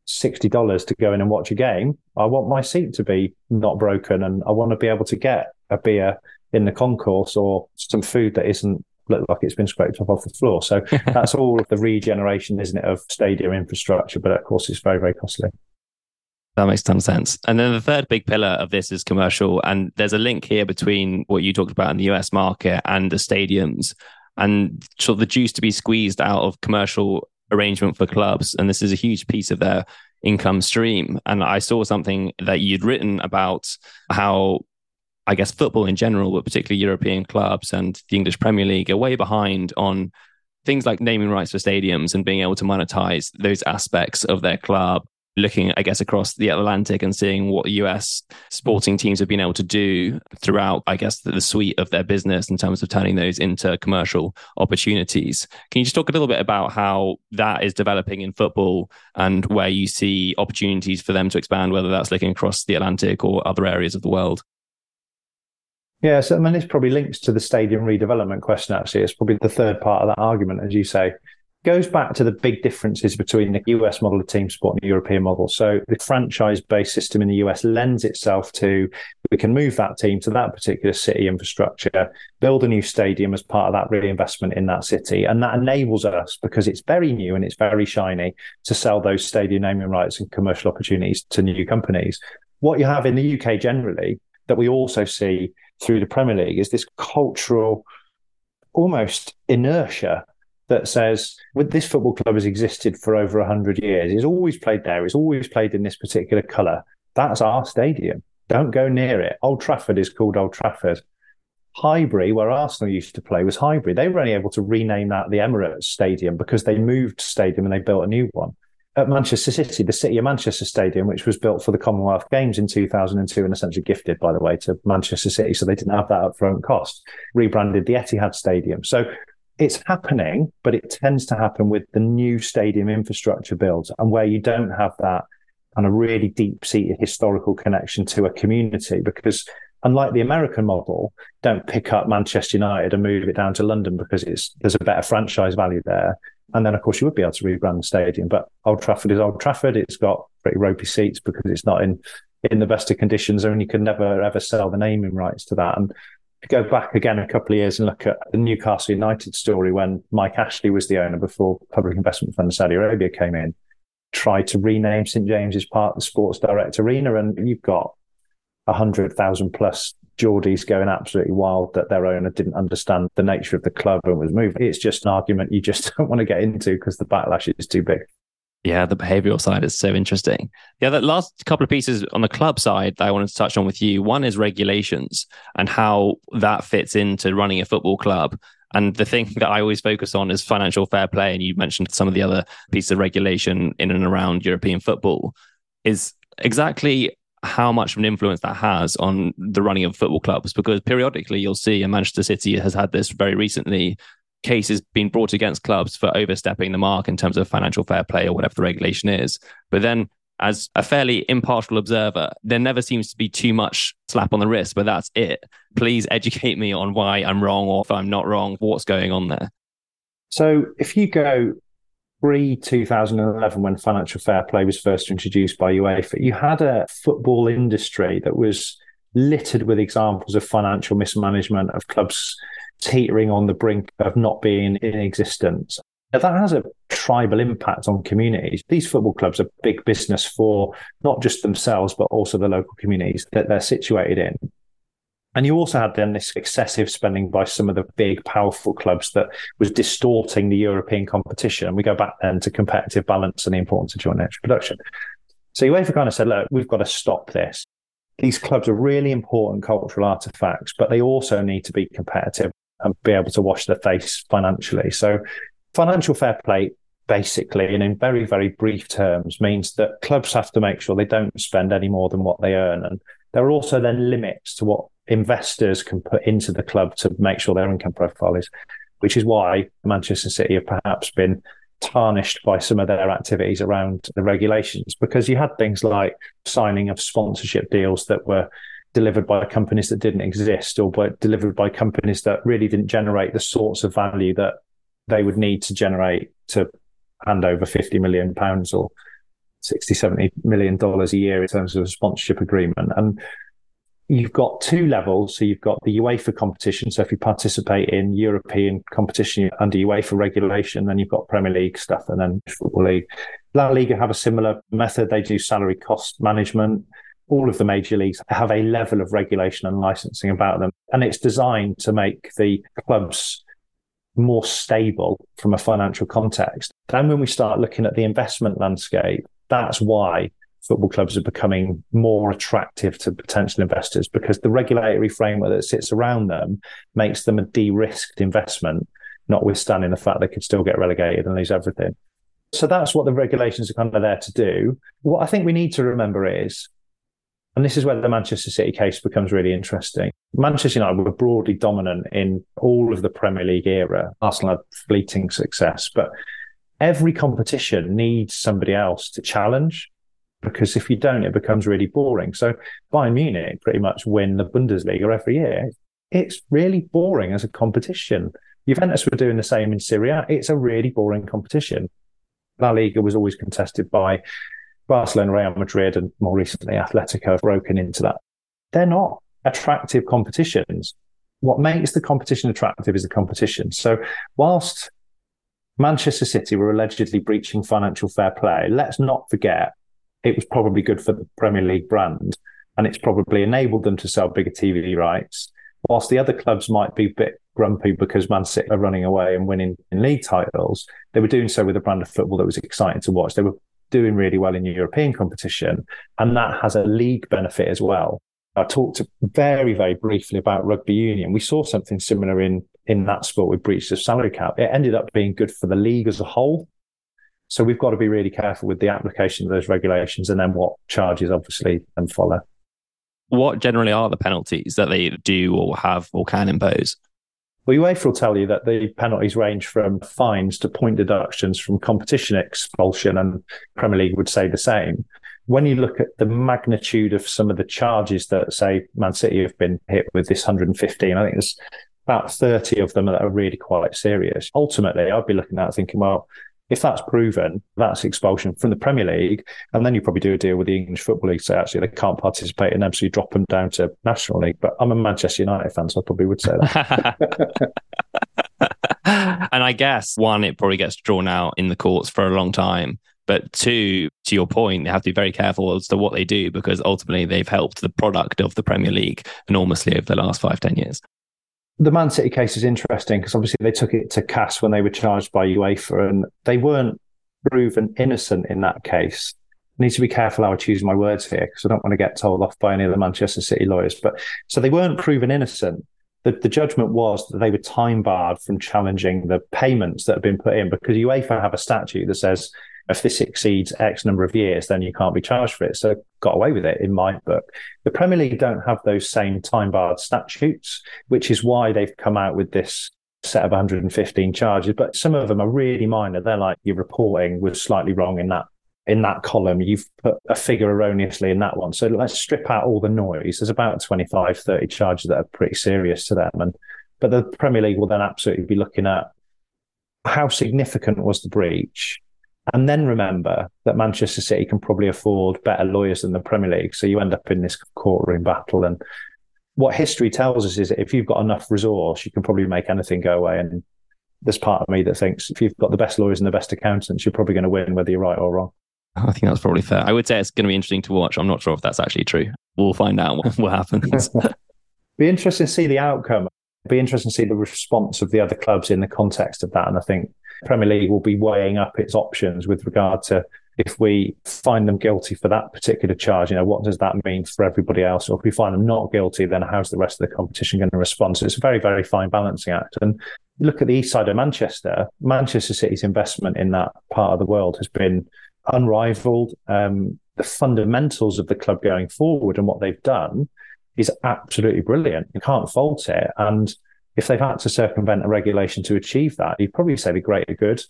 $60 to go in and watch a game, I want my seat to be not broken, and I want to be able to get a beer in the concourse or some food that isn't look like it's been scraped up off the floor. So that's all the regeneration, isn't it, of stadium infrastructure. But of course, it's very, very costly. That makes a ton of sense. And then the third big pillar of this is commercial. And there's a link here between what you talked about in the US market and the stadiums, and sort of the juice to be squeezed out of commercial arrangement for clubs. And this is a huge piece of their income stream. And I saw something that you'd written about how, I guess, football in general, but particularly European clubs and the English Premier League, are way behind on things like naming rights for stadiums and being able to monetize those aspects of their club. Looking, I guess, across the Atlantic and seeing what US sporting teams have been able to do throughout, I guess, the suite of their business in terms of turning those into commercial opportunities. Can you just talk a little bit about how that is developing in football and where you see opportunities for them to expand, whether that's looking across the Atlantic or other areas of the world? Yeah, so this probably links to the stadium redevelopment question, actually. It's probably the third part of that argument, as you say. It goes back to the big differences between the US model of team sport and the European model. So the franchise-based system in the US lends itself to, we can move that team to that particular city infrastructure, build a new stadium as part of that reinvestment in that city. And that enables us, because it's very new and it's very shiny, to sell those stadium naming rights and commercial opportunities to new companies. What you have in the UK generally, that we also see through the Premier League, is this cultural almost inertia that says, well, this football club has existed for over 100 years. It's always played there. It's always played in this particular colour. That's our stadium. Don't go near it. Old Trafford is called Old Trafford. Highbury, where Arsenal used to play, was Highbury. They were only able to rename that the Emirates Stadium because they moved stadium and they built a new one. At Manchester City, the City of Manchester Stadium, which was built for the Commonwealth Games in 2002 and essentially gifted, by the way, to Manchester City, so they didn't have that upfront cost, rebranded the Etihad Stadium. So it's happening, but it tends to happen with the new stadium infrastructure builds and where you don't have that kind of really deep-seated historical connection to a community, because unlike the American model, don't pick up Manchester United and move it down to London because there's a better franchise value there. And then, of course, you would be able to rebrand the stadium. But Old Trafford is Old Trafford. It's got pretty ropey seats because it's not in the best of conditions, and you can never, ever sell the naming rights to that. And if you go back again a couple of years and look at the Newcastle United story when Mike Ashley was the owner before Public Investment Fund in Saudi Arabia came in, tried to rename St. James's Park the Sports Direct Arena, and you've got 100,000 plus Geordies going absolutely wild that their owner didn't understand the nature of the club and was moving. It's just an argument you just don't want to get into because the backlash is too big. Yeah, the behavioural side is so interesting. Yeah, that last couple of pieces on the club side that I wanted to touch on with you. One is regulations and how that fits into running a football club. And the thing that I always focus on is financial fair play. And you mentioned some of the other pieces of regulation in and around European football is exactly how much of an influence that has on the running of football clubs, because periodically you'll see, and Manchester City has had this very recently, cases being brought against clubs for overstepping the mark in terms of financial fair play or whatever the regulation is. But then, as a fairly impartial observer, there never seems to be too much slap on the wrist, but that's it. Please educate me on why I'm wrong, or if I'm not wrong, what's going on there. So if you go pre-2011, when financial fair play was first introduced by UEFA, you had a football industry that was littered with examples of financial mismanagement, of clubs teetering on the brink of not being in existence. Now, that has a tribal impact on communities. These football clubs are big business for not just themselves, but also the local communities that they're situated in. And you also had then this excessive spending by some of the big, powerful clubs that was distorting the European competition. And we go back then to competitive balance and the importance of joint entry production. So UEFA kind of said, look, we've got to stop this. These clubs are really important cultural artefacts, but they also need to be competitive and be able to wash their face financially. So financial fair play, basically, and in very, very brief terms, means that clubs have to make sure they don't spend any more than what they earn. And there are also then limits to what investors can put into the club to make sure their income profile is, which is why Manchester City have perhaps been tarnished by some of their activities around the regulations, because you had things like signing of sponsorship deals that were delivered by companies that didn't exist, or were delivered by companies that really didn't generate the sorts of value that they would need to generate to hand over £50 million or $60-70 million a year in terms of a sponsorship agreement. And you've got two levels. So you've got the UEFA competition. So if you participate in European competition under UEFA regulation, then you've got Premier League stuff and then Football League. La Liga have a similar method. They do salary cost management. All of the major leagues have a level of regulation and licensing about them. And it's designed to make the clubs more stable from a financial context. Then when we start looking at the investment landscape, that's why football clubs are becoming more attractive to potential investors, because the regulatory framework that sits around them makes them a de-risked investment, notwithstanding the fact they could still get relegated and lose everything. So that's what the regulations are kind of there to do. What I think we need to remember is, and this is where the Manchester City case becomes really interesting, Manchester United were broadly dominant in all of the Premier League era. Arsenal had fleeting success, but every competition needs somebody else to challenge, because if you don't, it becomes really boring. So Bayern Munich pretty much win the Bundesliga every year. It's really boring as a competition. Juventus were doing the same in Serie A. It's a really boring competition. La Liga was always contested by Barcelona, Real Madrid, and more recently Atletico have broken into that. They're not attractive competitions. What makes the competition attractive is the competition. So whilst Manchester City were allegedly breaching financial fair play, let's not forget, it was probably good for the Premier League brand, and it's probably enabled them to sell bigger TV rights. Whilst the other clubs might be a bit grumpy because Man City are running away and winning in league titles, they were doing so with a brand of football that was exciting to watch. They were doing really well in European competition, and that has a league benefit as well. I talked very, very briefly about rugby union. We saw something similar in that sport with breach of salary cap. It ended up being good for the league as a whole. So we've got to be really careful with the application of those regulations and then what charges obviously then follow. What generally are the penalties that they do or have or can impose? Well, UEFA will tell you that the penalties range from fines to point deductions, from competition expulsion, and Premier League would say the same. When you look at the magnitude of some of the charges that, say, Man City have been hit with this 115, I think there's about 30 of them that are really quite serious. Ultimately, I'd be looking at it thinking, well, if that's proven, that's expulsion from the Premier League. And then you probably do a deal with the English Football League, say, actually, they can't participate in them, so you drop them down to National League. But I'm a Manchester United fan, so I probably would say that. And I guess, one, it probably gets drawn out in the courts for a long time. But two, to your point, they have to be very careful as to what they do, because ultimately they've helped the product of the Premier League enormously over the last 5-10 years. The Man City case is interesting because obviously they took it to CAS when they were charged by UEFA, and they weren't proven innocent in that case. I need to be careful how I choose my words here because I don't want to get told off by any of the Manchester City lawyers. But so they weren't proven innocent. The judgment was that they were time barred from challenging the payments that have been put in, because UEFA have a statute that says if this exceeds X number of years, then you can't be charged for it. So got away with it in my book. The Premier League don't have those same time-barred statutes, which is why they've come out with this set of 115 charges. But some of them are really minor. They're like, your reporting was slightly wrong in that column. You've put a figure erroneously in that one. So let's strip out all the noise. There's about 25, 30 charges that are pretty serious to them. But the Premier League will then absolutely be looking at how significant was the breach. And then remember that Manchester City can probably afford better lawyers than the Premier League. So you end up in this courtroom battle. And what history tells us is that if you've got enough resource, you can probably make anything go away. And there's part of me that thinks if you've got the best lawyers and the best accountants, you're probably going to win, whether you're right or wrong. I think that's probably fair. I would say it's going to be interesting to watch. I'm not sure if that's actually true. We'll find out what happens. Be interesting to see the outcome. Be interesting to see the response of the other clubs in the context of that. And I think Premier League will be weighing up its options with regard to, if we find them guilty for that particular charge, you know, what does that mean for everybody else? Or if we find them not guilty, then how's the rest of the competition going to respond? So it's a very, very fine balancing act. And look at the east side of Manchester. Manchester City's investment in that part of the world has been unrivaled. The fundamentals of the club going forward and what they've done is absolutely brilliant. You can't fault it. And if they've had to circumvent a regulation to achieve that, you'd probably say the greater good,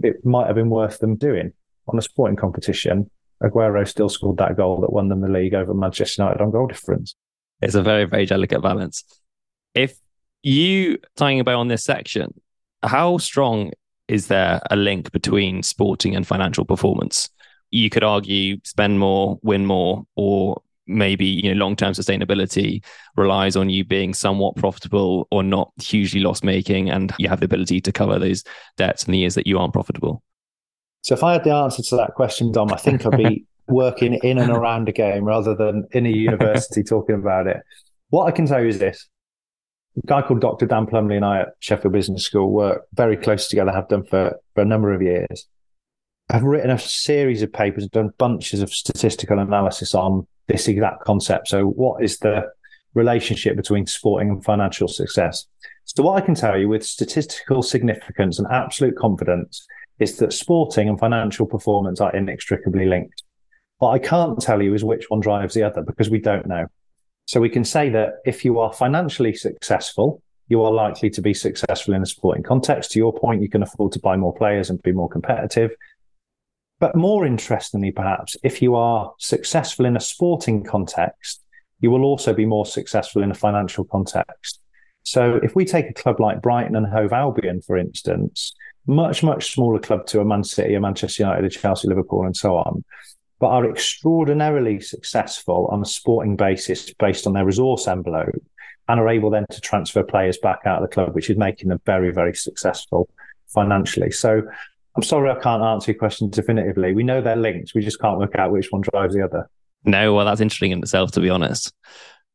it might have been worth them doing. On a sporting competition, Aguero still scored that goal that won them the league over Manchester United on goal difference. It's a very, very delicate balance. If you, tying a bow on this section, how strong is there a link between sporting and financial performance? You could argue spend more, win more, or maybe, you know, long-term sustainability relies on you being somewhat profitable or not hugely loss-making, and you have the ability to cover those debts in the years that you aren't profitable. So if I had the answer to that question, Dom, I think I'd be working in and around a game rather than in a university talking about it. What I can tell you is this. A guy called Dr Dan Plumley and I at Sheffield Business School work very close together, have done for a number of years. I've written a series of papers, done bunches of statistical analysis on this exact concept. So what is the relationship between sporting and financial success? So what I can tell you with statistical significance and absolute confidence is that sporting and financial performance are inextricably linked. What I can't tell you is which one drives the other, because we don't know. So we can say that if you are financially successful, you are likely to be successful in a sporting context. To your point, you can afford to buy more players and be more competitive. But more interestingly, perhaps, if you are successful in a sporting context, you will also be more successful in a financial context. So if we take a club like Brighton and Hove Albion, for instance, much, much smaller club to a Man City, a Manchester United, a Chelsea, Liverpool, and so on, but are extraordinarily successful on a sporting basis based on their resource envelope, and are able then to transfer players back out of the club, which is making them very, very successful financially. So I'm sorry I can't answer your question definitively. We know they're linked. We just can't work out which one drives the other. No, well, that's interesting in itself, to be honest.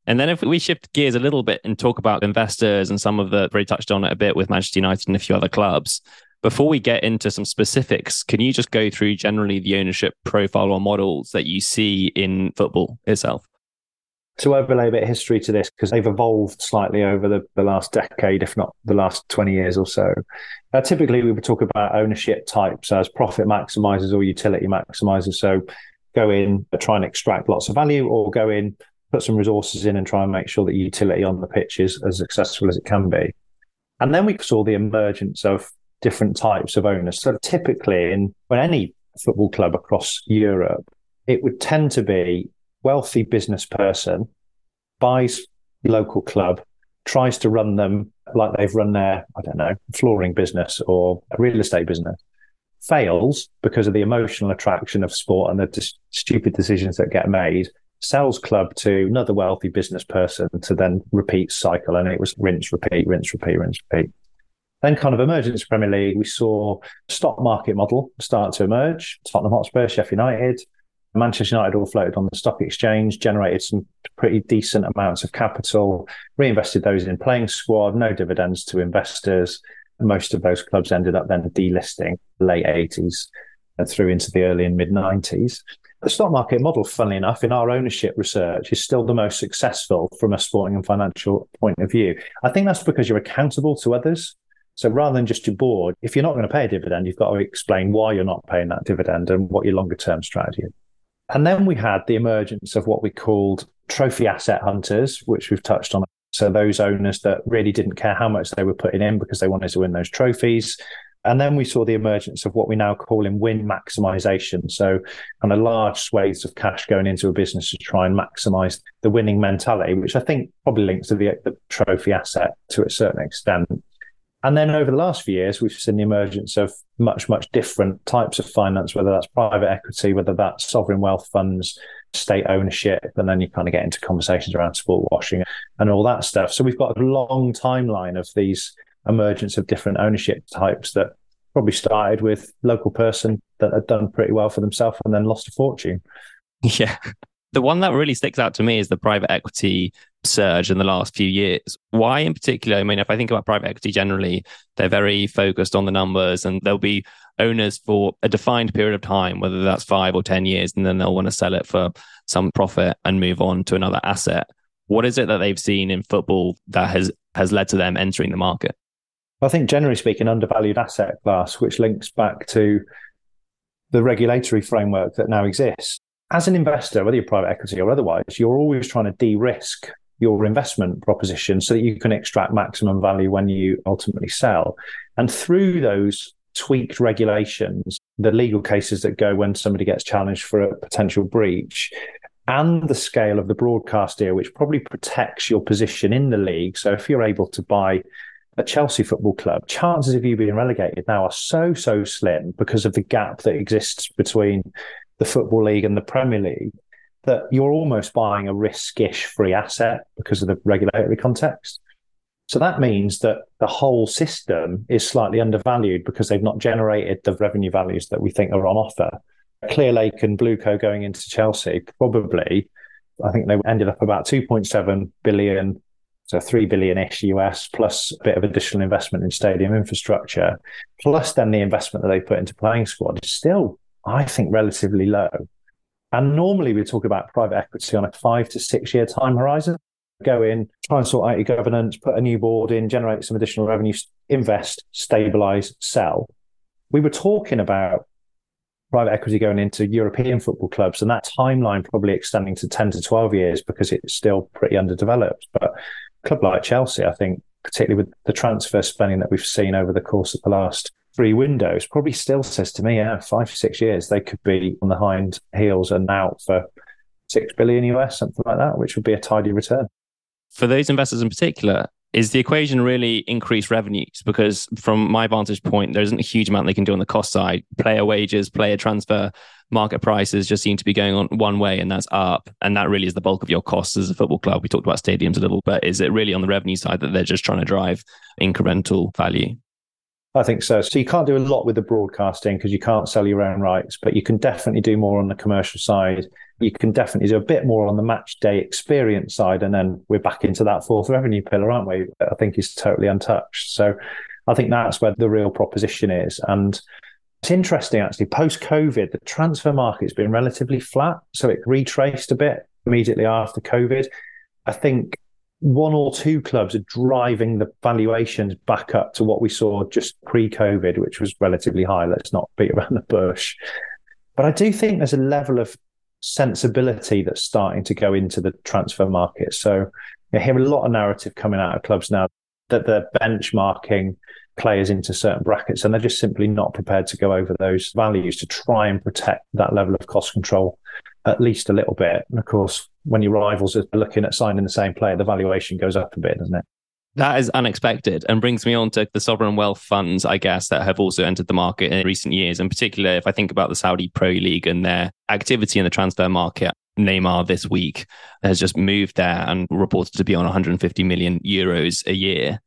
And then if we shift gears a little bit and talk about investors and some of the, we touched on it a bit with Manchester United and a few other clubs. Before we get into some specifics, can you just go through generally the ownership profile or models that you see in football itself? To overlay a bit of history to this, because they've evolved slightly over the last decade, if not the last 20 years or so. Typically, we would talk about ownership types as profit maximizers or utility maximizers. So go in, try and extract lots of value, or go in, put some resources in and try and make sure that utility on the pitch is as successful as it can be. And then we saw the emergence of different types of owners. So typically in any football club across Europe, it would tend to be wealthy business person buys local club, tries to run them like they've run their, I don't know, flooring business or a real estate business, fails because of the emotional attraction of sport and the stupid decisions that get made, sells club to another wealthy business person to then repeat cycle. And it was rinse, repeat, rinse, repeat, rinse, repeat. Then kind of emergence of Premier League, we saw stock market model start to emerge. Tottenham Hotspur, Sheffield United, Manchester United all floated on the stock exchange, generated some pretty decent amounts of capital, reinvested those in playing squad, no dividends to investors. Most of those clubs ended up then delisting late 80s and through into the early and mid 90s. The stock market model, funnily enough, in our ownership research is still the most successful from a sporting and financial point of view. I think that's because you're accountable to others. So rather than just your board, if you're not going to pay a dividend, you've got to explain why you're not paying that dividend and what your longer term strategy is. And then we had the emergence of what we called trophy asset hunters, which we've touched on. So those owners that really didn't care how much they were putting in because they wanted to win those trophies. And then we saw the emergence of what we now call in win maximization. So kind of large swathes of cash going into a business to try and maximize the winning mentality, which I think probably links to the trophy asset to a certain extent. And then over the last few years, we've seen the emergence of much, much different types of finance, whether that's private equity, whether that's sovereign wealth funds, state ownership, and then you kind of get into conversations around sport washing and all that stuff. So we've got a long timeline of these emergence of different ownership types that probably started with local person that had done pretty well for themselves and then lost a fortune. Yeah. The one that really sticks out to me is the private equity surge in the last few years. Why in particular? I mean, if I think about private equity generally, they're very focused on the numbers and there'll be owners for a defined period of time, whether that's 5 or 10 years, and then they'll want to sell it for some profit and move on to another asset. What is it that they've seen in football that has led to them entering the market? I think generally speaking, undervalued asset class, which links back to the regulatory framework that now exists. As an investor, whether you're private equity or otherwise, you're always trying to de-risk your investment proposition so that you can extract maximum value when you ultimately sell. And through those tweaked regulations, the legal cases that go when somebody gets challenged for a potential breach, and the scale of the broadcast deal, which probably protects your position in the league. So if you're able to buy a Chelsea football club, chances of you being relegated now are so slim because of the gap that exists between the Football League and the Premier League, that you're almost buying a risk-ish free asset because of the regulatory context. So that means that the whole system is slightly undervalued because they've not generated the revenue values that we think are on offer. Clearlake and Blueco going into Chelsea, probably, I think they ended up about 2.7 billion, so 3 billion-ish US, plus a bit of additional investment in stadium infrastructure, plus then the investment that they put into playing squad is still, I think, relatively low. And normally we talk about private equity on a 5 to 6 year time horizon. Go in, try and sort out your governance, put a new board in, generate some additional revenue, invest, stabilise, sell. We were talking about private equity going into European football clubs and that timeline probably extending to 10 to 12 years because it's still pretty underdeveloped. But a club like Chelsea, I think, particularly with the transfer spending that we've seen over the course of the last three windows, probably still says to me, 5 to 6 years, they could be on the hind heels and out for 6 billion US, something like that, which would be a tidy return. For those investors in particular, is the equation really increased revenues? Because from my vantage point, there isn't a huge amount they can do on the cost side. Player wages, player transfer, market prices just seem to be going on one way, and that's up. And that really is the bulk of your costs as a football club. We talked about stadiums a little, but is it really on the revenue side that they're just trying to drive incremental value? I think so. So you can't do a lot with the broadcasting because you can't sell your own rights, but you can definitely do more on the commercial side. You can definitely do a bit more on the match day experience side. And then we're back into that fourth revenue pillar, aren't we? I think is totally untouched. So I think that's where the real proposition is. And it's interesting, actually, post-COVID, the transfer market's been relatively flat. So it retraced a bit immediately after COVID. I think one or two clubs are driving the valuations back up to what we saw just pre-COVID, which was relatively high. Let's not beat around the bush. But I do think there's a level of sensibility that's starting to go into the transfer market. So I hear a lot of narrative coming out of clubs now that they're benchmarking players into certain brackets and they're just simply not prepared to go over those values to try and protect that level of cost control at least a little bit. And of course, when your rivals are looking at signing the same player, the valuation goes up a bit, doesn't it? That is unexpected and brings me on to the sovereign wealth funds, I guess, that have also entered the market in recent years. In particular, if I think about the Saudi Pro League and their activity in the transfer market, Neymar this week has just moved there and reported to be on 150 million euros a year.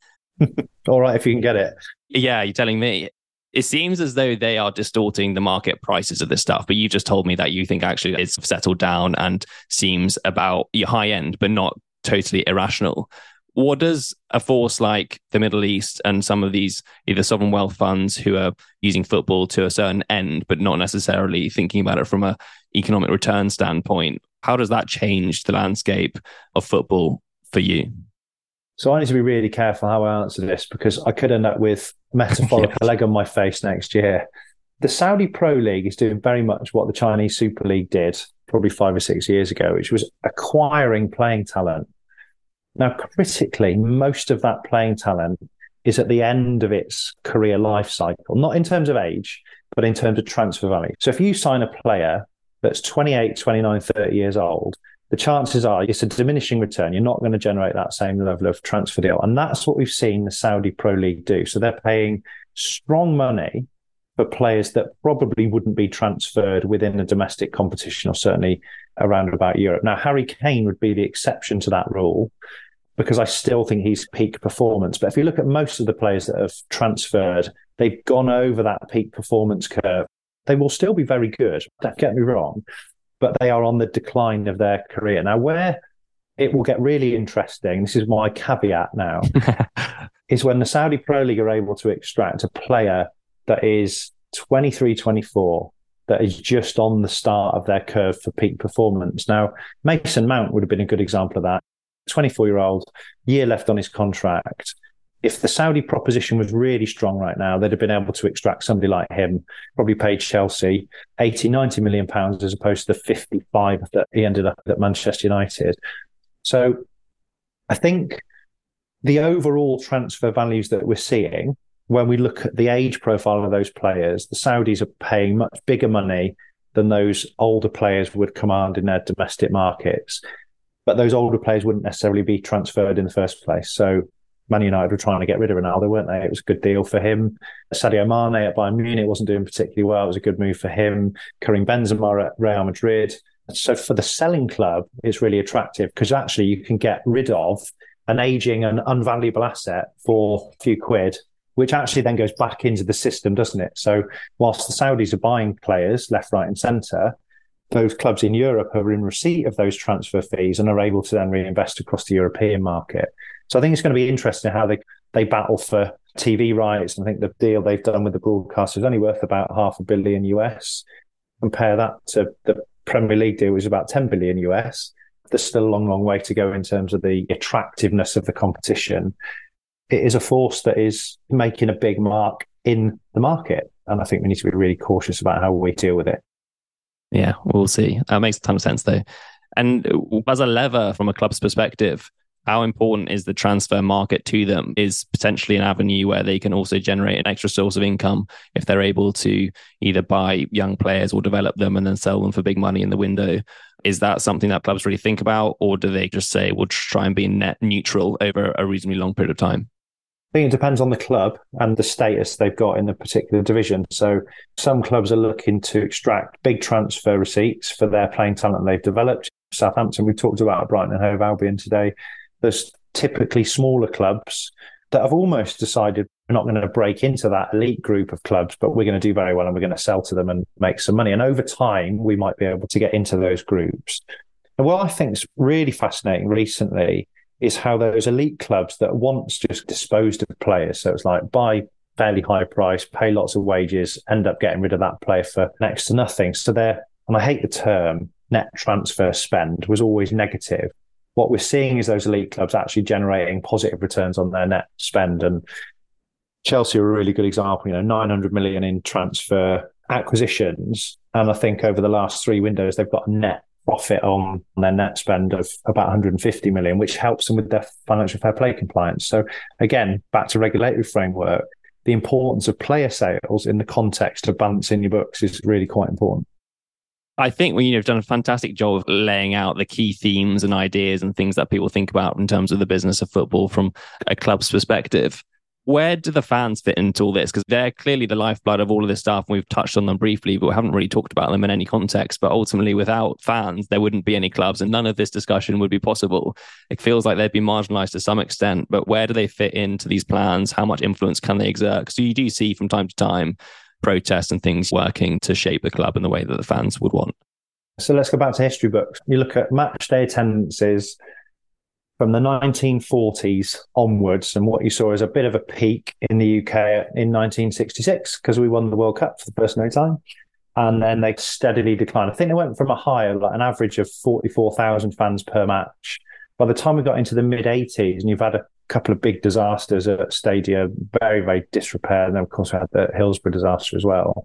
All right, if you can get it. Yeah, you're telling me. It seems as though they are distorting the market prices of this stuff, but you just told me that you think actually it's settled down and seems about your high end, but not totally irrational. What does a force like the Middle East and some of these either sovereign wealth funds who are using football to a certain end, but not necessarily thinking about it from an economic return standpoint, how does that change the landscape of football for you? So I need to be really careful how I answer this because I could end up with a metaphorical leg on my face next year. The Saudi Pro League is doing very much what the Chinese Super League did probably 5 or 6 years ago, which was acquiring playing talent. Now, critically, most of that playing talent is at the end of its career life cycle, not in terms of age, but in terms of transfer value. So if you sign a player that's 28, 29, 30 years old, the chances are it's a diminishing return. You're not going to generate that same level of transfer deal. And that's what we've seen the Saudi Pro League do. So they're paying strong money for players that probably wouldn't be transferred within a domestic competition or certainly around about Europe. Now, Harry Kane would be the exception to that rule. because I still think he's peak performance. But if you look at most of the players that have transferred, they've gone over that peak performance curve. They will still be very good, don't get me wrong, but they are on the decline of their career. Now, where it will get really interesting, this is my caveat now, is when the Saudi Pro League are able to extract a player that is 23, 24, that is just on the start of their curve for peak performance. Now, Mason Mount would have been a good example of that. 24-year-old, year left on his contract. If the Saudi proposition was really strong right now, they'd have been able to extract somebody like him, probably pay Chelsea 80, 90 million pounds as opposed to the 55 that he ended up at Manchester United. So I think the overall transfer values that we're seeing, when we look at the age profile of those players, the Saudis are paying much bigger money than those older players would command in their domestic markets. But those older players wouldn't necessarily be transferred in the first place. So Man United were trying to get rid of Ronaldo, weren't they? It was a good deal for him. Sadio Mane at Bayern Munich wasn't doing particularly well. It was a good move for him. Karim Benzema at Real Madrid. So for the selling club, it's really attractive because actually you can get rid of an aging and unvaluable asset for a few quid, which actually then goes back into the system, doesn't it? So whilst the Saudis are buying players left, right and centre, those clubs in Europe are in receipt of those transfer fees and are able to then reinvest across the European market. So I think it's going to be interesting how they battle for TV rights. I think the deal they've done with the broadcasters is only worth about $500 million US. Compare that to the Premier League deal, which is about 10 billion US. There's still a long, long way to go in terms of the attractiveness of the competition. It is a force that is making a big mark in the market. And I think we need to be really cautious about how we deal with it. Yeah, we'll see. That makes a ton of sense, though. And as a lever from a club's perspective, how important is the transfer market to them? Is potentially an avenue where they can also generate an extra source of income if they're able to either buy young players or develop them and then sell them for big money in the window. Is that something that clubs really think about? Or do they just say, we'll try and be net neutral over a reasonably long period of time? I think it depends on the club and the status they've got in the particular division. So some clubs are looking to extract big transfer receipts for their playing talent they've developed. Southampton, we've talked about Brighton and Hove Albion today. There's typically smaller clubs that have almost decided we're not going to break into that elite group of clubs, but we're going to do very well and we're going to sell to them and make some money. And over time, we might be able to get into those groups. And what I think is really fascinating recently is how those elite clubs that once just disposed of players, so it's like buy fairly high price, pay lots of wages, end up getting rid of that player for next to nothing. So they're, and I hate the term, net transfer spend was always negative. What we're seeing is those elite clubs actually generating positive returns on their net spend. And Chelsea are a really good example, you know, 900 million in transfer acquisitions. And I think over the last three windows, they've got a net profit on their net spend of about 150 million, which helps them with their financial fair play compliance. So again, back to regulatory framework, the importance of player sales in the context of balancing your books is really quite important. I think we have done a fantastic job of laying out the key themes and ideas and things that people think about in terms of the business of football from a club's perspective. Where do the fans fit into all this? Because they're clearly the lifeblood of all of this stuff. We've touched on them briefly, but we haven't really talked about them in any context. But ultimately, without fans, there wouldn't be any clubs and none of this discussion would be possible. It feels like they'd be marginalized to some extent, but where do they fit into these plans? How much influence can they exert? Because you do see from time to time protests and things working to shape the club in the way that the fans would want. So let's go back to history books. You look at match day attendances from the 1940s onwards, and what you saw is a bit of a peak in the UK in 1966 because we won the World Cup for the first no time, and then they steadily declined. I think they went from a high of like an average of 44,000 fans per match. By the time we got into the mid 80s, and you've had a couple of big disasters at Stadia, very, very disrepair, and then of course we had the Hillsborough disaster as well.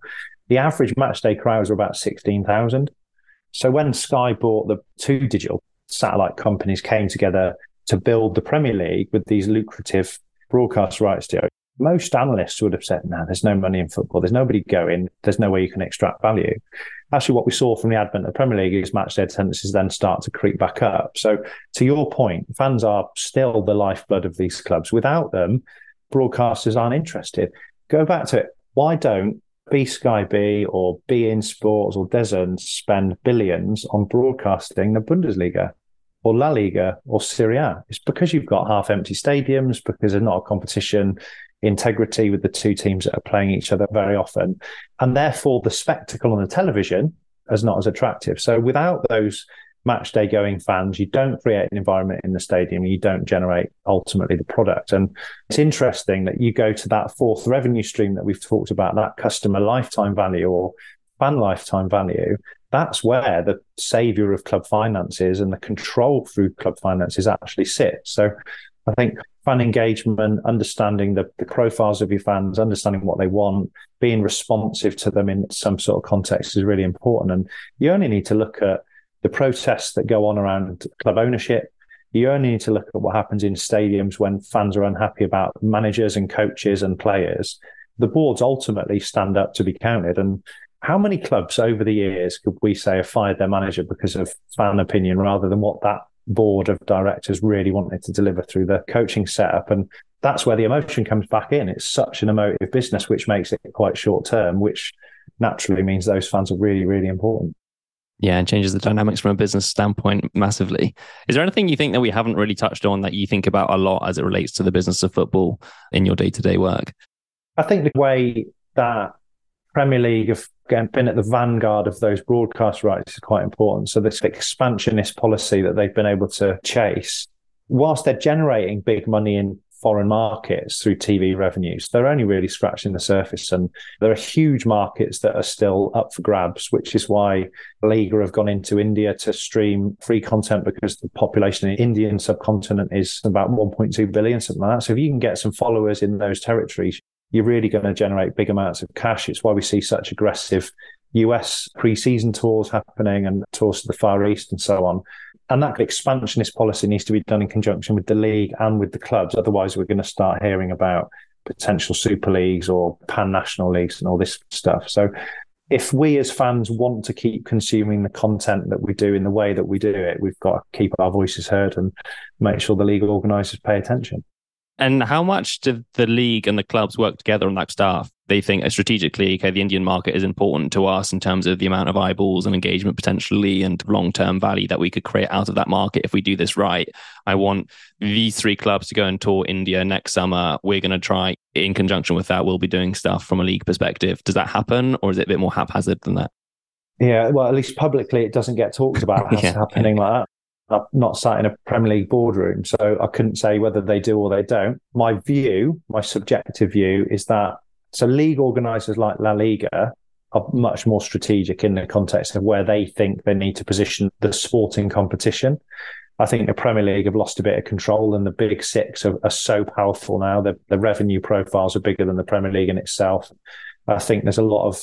The average match day crowds were about 16,000. So when Sky bought the two digital satellite companies came together to build the Premier League with these lucrative broadcast rights deals, most analysts would have said, no, there's no money in football. There's nobody going. There's no way you can extract value. Actually, what we saw from the advent of the Premier League is match day attendances then start to creep back up. So to your point, fans are still the lifeblood of these clubs. Without them, broadcasters aren't interested. Go back to it. Why don't Be Sky B or Be In Sports or DAZN spend billions on broadcasting the Bundesliga? or La Liga or Serie A. It's because you've got half-empty stadiums, because there's not a competition integrity with the two teams that are playing each other very often. And therefore, the spectacle on the television is not as attractive. So without those match day going fans, you don't create an environment in the stadium, you don't generate ultimately the product. And it's interesting that you go to that fourth revenue stream that we've talked about, that customer lifetime value or fan lifetime value. That's where the saviour of club finances and the control through club finances actually sits. So I think fan engagement, understanding the profiles of your fans, understanding what they want, being responsive to them in some sort of context is really important. And you only need to look at the protests that go on around club ownership. You only need to look at what happens in stadiums when fans are unhappy about managers and coaches and players. The boards ultimately stand up to be counted. And how many clubs over the years could we say have fired their manager because of fan opinion rather than what that board of directors really wanted to deliver through the coaching setup? And that's where the emotion comes back in. It's such an emotive business, which makes it quite short term, which naturally means those fans are really, really important. Yeah, and changes the dynamics from a business standpoint massively. Is there anything you think that we haven't really touched on that you think about a lot as it relates to the business of football in your day-to-day work? I think the way that Premier League have been at the vanguard of those broadcast rights is quite important. So this expansionist policy that they've been able to chase, whilst they're generating big money in foreign markets through TV revenues, they're only really scratching the surface. And there are huge markets that are still up for grabs, which is why Liga have gone into India to stream free content, because the population in the Indian subcontinent is about 1.2 billion, something like that. So if you can get some followers in those territories, you're really going to generate big amounts of cash. It's why we see such aggressive US pre-season tours happening and tours to the Far East and so on. And that expansionist policy needs to be done in conjunction with the league and with the clubs. Otherwise, we're going to start hearing about potential super leagues or pan-national leagues and all this stuff. So if we as fans want to keep consuming the content that we do in the way that we do it, we've got to keep our voices heard and make sure the league organisers pay attention. And how much did the league and the clubs work together on that staff? They think strategically, okay, the Indian market is important to us in terms of the amount of eyeballs and engagement potentially and long-term value that we could create out of that market if we do this right. I want these three clubs to go and tour India next summer. We're going to try, in conjunction with that, we'll be doing stuff from a league perspective. Does that happen, or is it a bit more haphazard than that? Yeah, well, at least publicly it doesn't get talked about as happening like that. I'm not sat in a Premier League boardroom, so I couldn't say whether they do or they don't. My view, my subjective view, is that so league organisers like La Liga are much more strategic in the context of where they think they need to position the sporting competition. I think the Premier League have lost a bit of control, and the big six are so powerful now. The revenue profiles are bigger than the Premier League in itself. I think there's a lot of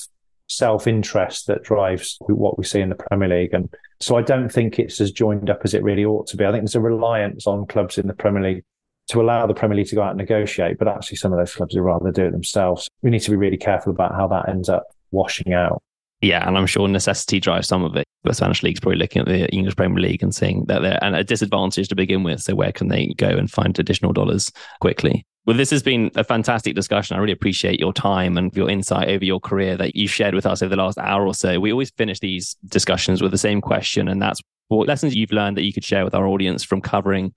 self-interest that drives what we see in the Premier League. And so I don't think it's as joined up as it really ought to be. I think there's a reliance on clubs in the Premier League to allow the Premier League to go out and negotiate, but actually some of those clubs would rather do it themselves. We need to be really careful about how that ends up washing out. Yeah, and I'm sure necessity drives some of it. The Spanish League's probably looking at the English Premier League and seeing that they're at a disadvantage to begin with. So where can they go and find additional dollars quickly? Well, this has been a fantastic discussion. I really appreciate your time and your insight over your career that you've shared with us over the last hour or so. We always finish these discussions with the same question, and that's what lessons you've learned that you could share with our audience from covering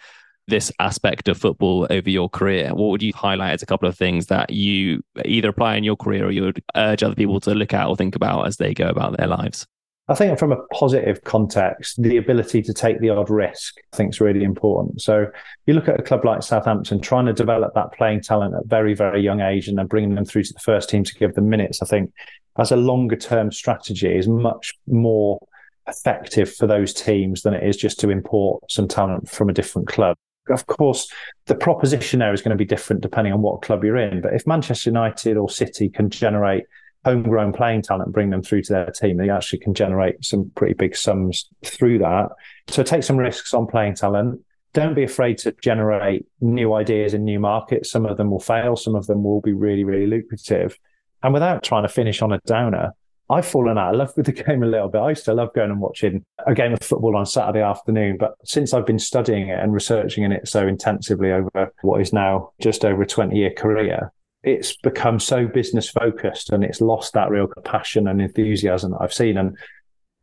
this aspect of football over your career. What would you highlight as a couple of things that you either apply in your career or you would urge other people to look at or think about as they go about their lives? I think from a positive context, the ability to take the odd risk, I think, is really important. So you look at a club like Southampton, trying to develop that playing talent at very, very young age and then bringing them through to the first team to give them minutes, I think, as a longer term strategy is much more effective for those teams than it is just to import some talent from a different club. Of course, the proposition there is going to be different depending on what club you're in. But if Manchester United or City can generate homegrown playing talent, bring them through to their team, they actually can generate some pretty big sums through that. So take some risks on playing talent. Don't be afraid to generate new ideas in new markets. Some of them will fail. Some of them will be really, really lucrative. And without trying to finish on a downer, I've fallen out of love with the game a little bit. I used to love going and watching a game of football on Saturday afternoon, but since I've been studying it and researching in it so intensively over what is now just over a 20-year career, it's become so business focused and it's lost that real passion and enthusiasm that I've seen. And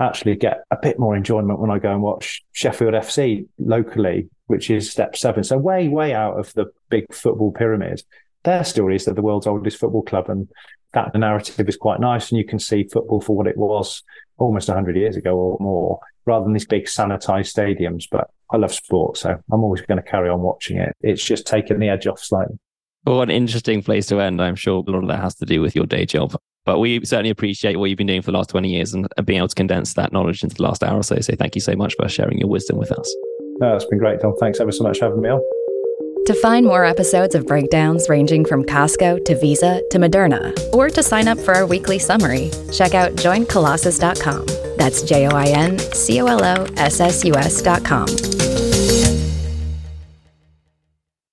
actually get a bit more enjoyment when I go and watch Sheffield FC locally, which is step 7. So way, way out of the big football pyramid. Their story is that the world's oldest football club, and that narrative is quite nice, and you can see football for what it was almost 100 years ago or more, rather than these big sanitized stadiums. But I love sport, so I'm always going to carry on watching it. It's just taken the edge off slightly. Well, an interesting place to end. I'm sure a lot of that has to do with your day job. But we certainly appreciate what you've been doing for the last 20 years and being able to condense that knowledge into the last hour or so. So thank you so much for sharing your wisdom with us. No, it's been great, Dom. Thanks ever so much for having me on. To find more episodes of breakdowns ranging from Costco to Visa to Moderna, or to sign up for our weekly summary, check out joincolossus.com. That's JoinColossus.com.